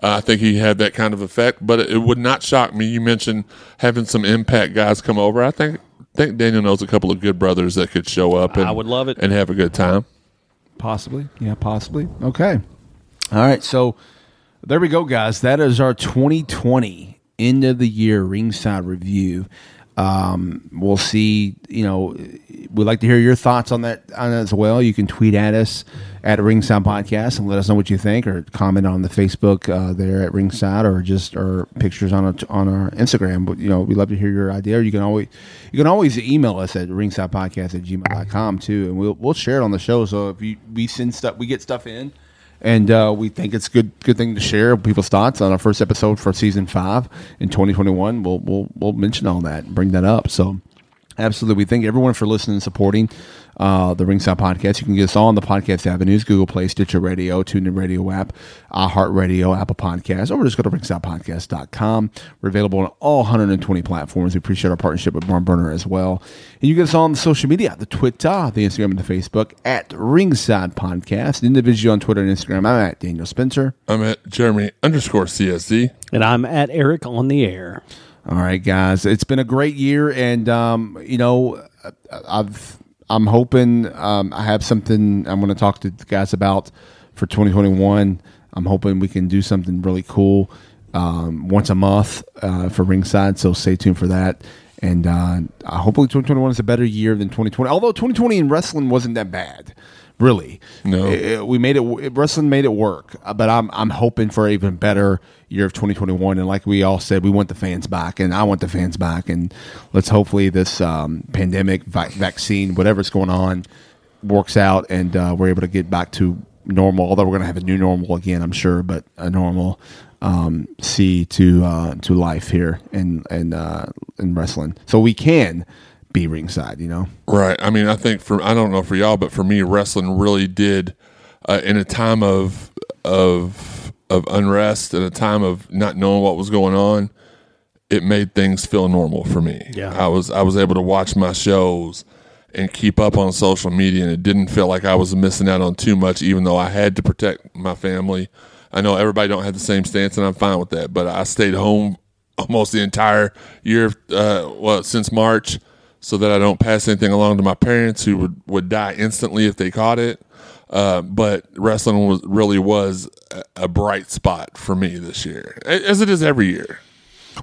Uh, I think he had that kind of effect, but it, it would not shock me. You mentioned having some Impact guys come over. I think think Daniel knows a couple of Good Brothers that could show up. And, I would love it. And have a good time. Possibly. Yeah, possibly. Okay. All right, so there we go, guys. That is our twenty twenty end of the year Ringside review. Um, we'll see, you know, we'd like to hear your thoughts on that, on that as well. You can tweet at us at Ringside Podcast and let us know what you think, or comment on the Facebook uh, there at Ringside, or just or pictures on a, on our Instagram. But, you know, we'd love to hear your idea. Or you can always you can always email us at ringside podcast at gmail dot com too, and we'll we'll share it on the show. So if you we send stuff, we get stuff in, and uh, we think it's good good thing to share people's thoughts on our first episode for season five in twenty twenty-one. We'll we'll we'll mention all that and bring that up. So absolutely, we thank everyone for listening and supporting uh, the Ringside Podcast. You can get us all on the podcast avenues: Google Play, Stitcher Radio, TuneIn Radio app, iHeartRadio, Apple Podcasts, or just go to ringside podcast dot com. We're available on all one hundred twenty platforms. We appreciate our partnership with Barnburner as well. And you can get us all on the social media: the Twitter, the Instagram, and the Facebook at Ringside Podcast. Individually on Twitter and Instagram, I'm at Daniel Spencer. I'm at Jeremy underscore C S D. And I'm at Eric on the Air. All right, guys, it's been a great year, and um, you know, I've I'm hoping um, I have something I'm going to talk to the guys about for twenty twenty-one. I'm hoping we can do something really cool um, once a month uh, for Ringside. So stay tuned for that, and uh, hopefully twenty twenty-one is a better year than twenty twenty. Although twenty twenty in wrestling wasn't that bad, really. No, it, it, we made it. Wrestling made it work, but I'm I'm hoping for an even better year of twenty twenty-one, and like we all said, we want the fans back, and I want the fans back, and let's hopefully this um, pandemic, vac- vaccine, whatever's going on, works out, and uh, we're able to get back to normal, although we're going to have a new normal again, I'm sure, but a normal um, see to uh, to life here in, in, uh, in wrestling. So we can be ringside, you know? Right. I mean, I think for, I don't know for y'all, but for me, wrestling really did, uh, in a time of of... of unrest, at a time of not knowing what was going on, it made things feel normal for me. Yeah. I was I was able to watch my shows and keep up on social media, and it didn't feel like I was missing out on too much, even though I had to protect my family. I know everybody don't have the same stance, and I'm fine with that, but I stayed home almost the entire year, uh, well, since March, so that I don't pass anything along to my parents, who would, would die instantly if they caught it. Uh, but wrestling was really was a, a bright spot for me this year, as it is every year.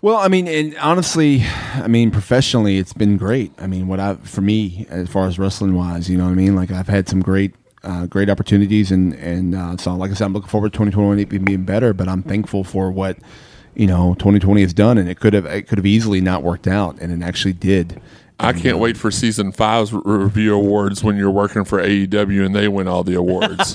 Well, I mean, and honestly, I mean, professionally, it's been great. I mean, what I for me, as far as wrestling wise, you know what I mean? Like, I've had some great, uh, great opportunities, and and uh, so, like I said, I'm looking forward to twenty twenty-one being better. But I'm thankful for what, you know, twenty twenty has done, and it could have it could have easily not worked out, and it actually did. I can't wait for season five's review awards when you're working for A E W and they win all the awards.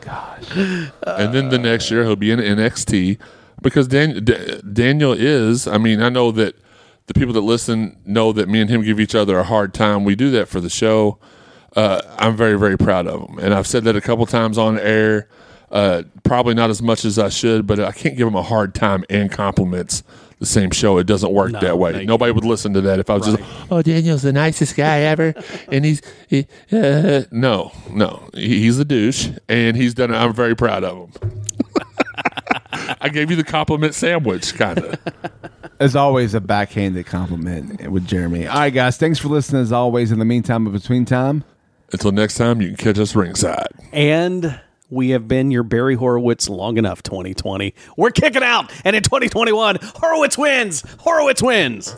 Gosh. And then the next year he'll be in N X T, because Dan, D- Daniel is, I mean, I know that the people that listen know that me and him give each other a hard time. We do that for the show. Uh, I'm very, very proud of him. And I've said that a couple times on air, uh, probably not as much as I should, but I can't give him a hard time and compliments the same show. It doesn't work no, that way. Nobody you. would listen to that if I was right. just, oh, Daniel's the nicest guy ever, and he's he, uh. no, no, he, he's a douche, and he's done it. I'm very proud of him. I gave you the compliment sandwich, kind of. As always, a backhanded compliment with Jeremy. All right, guys, thanks for listening. As always, in the meantime, in between time, until next time, you can catch us ringside. And we have been your Barry Horowitz long enough, twenty twenty. We're kicking out. And in twenty twenty-one, Horowitz wins. Horowitz wins.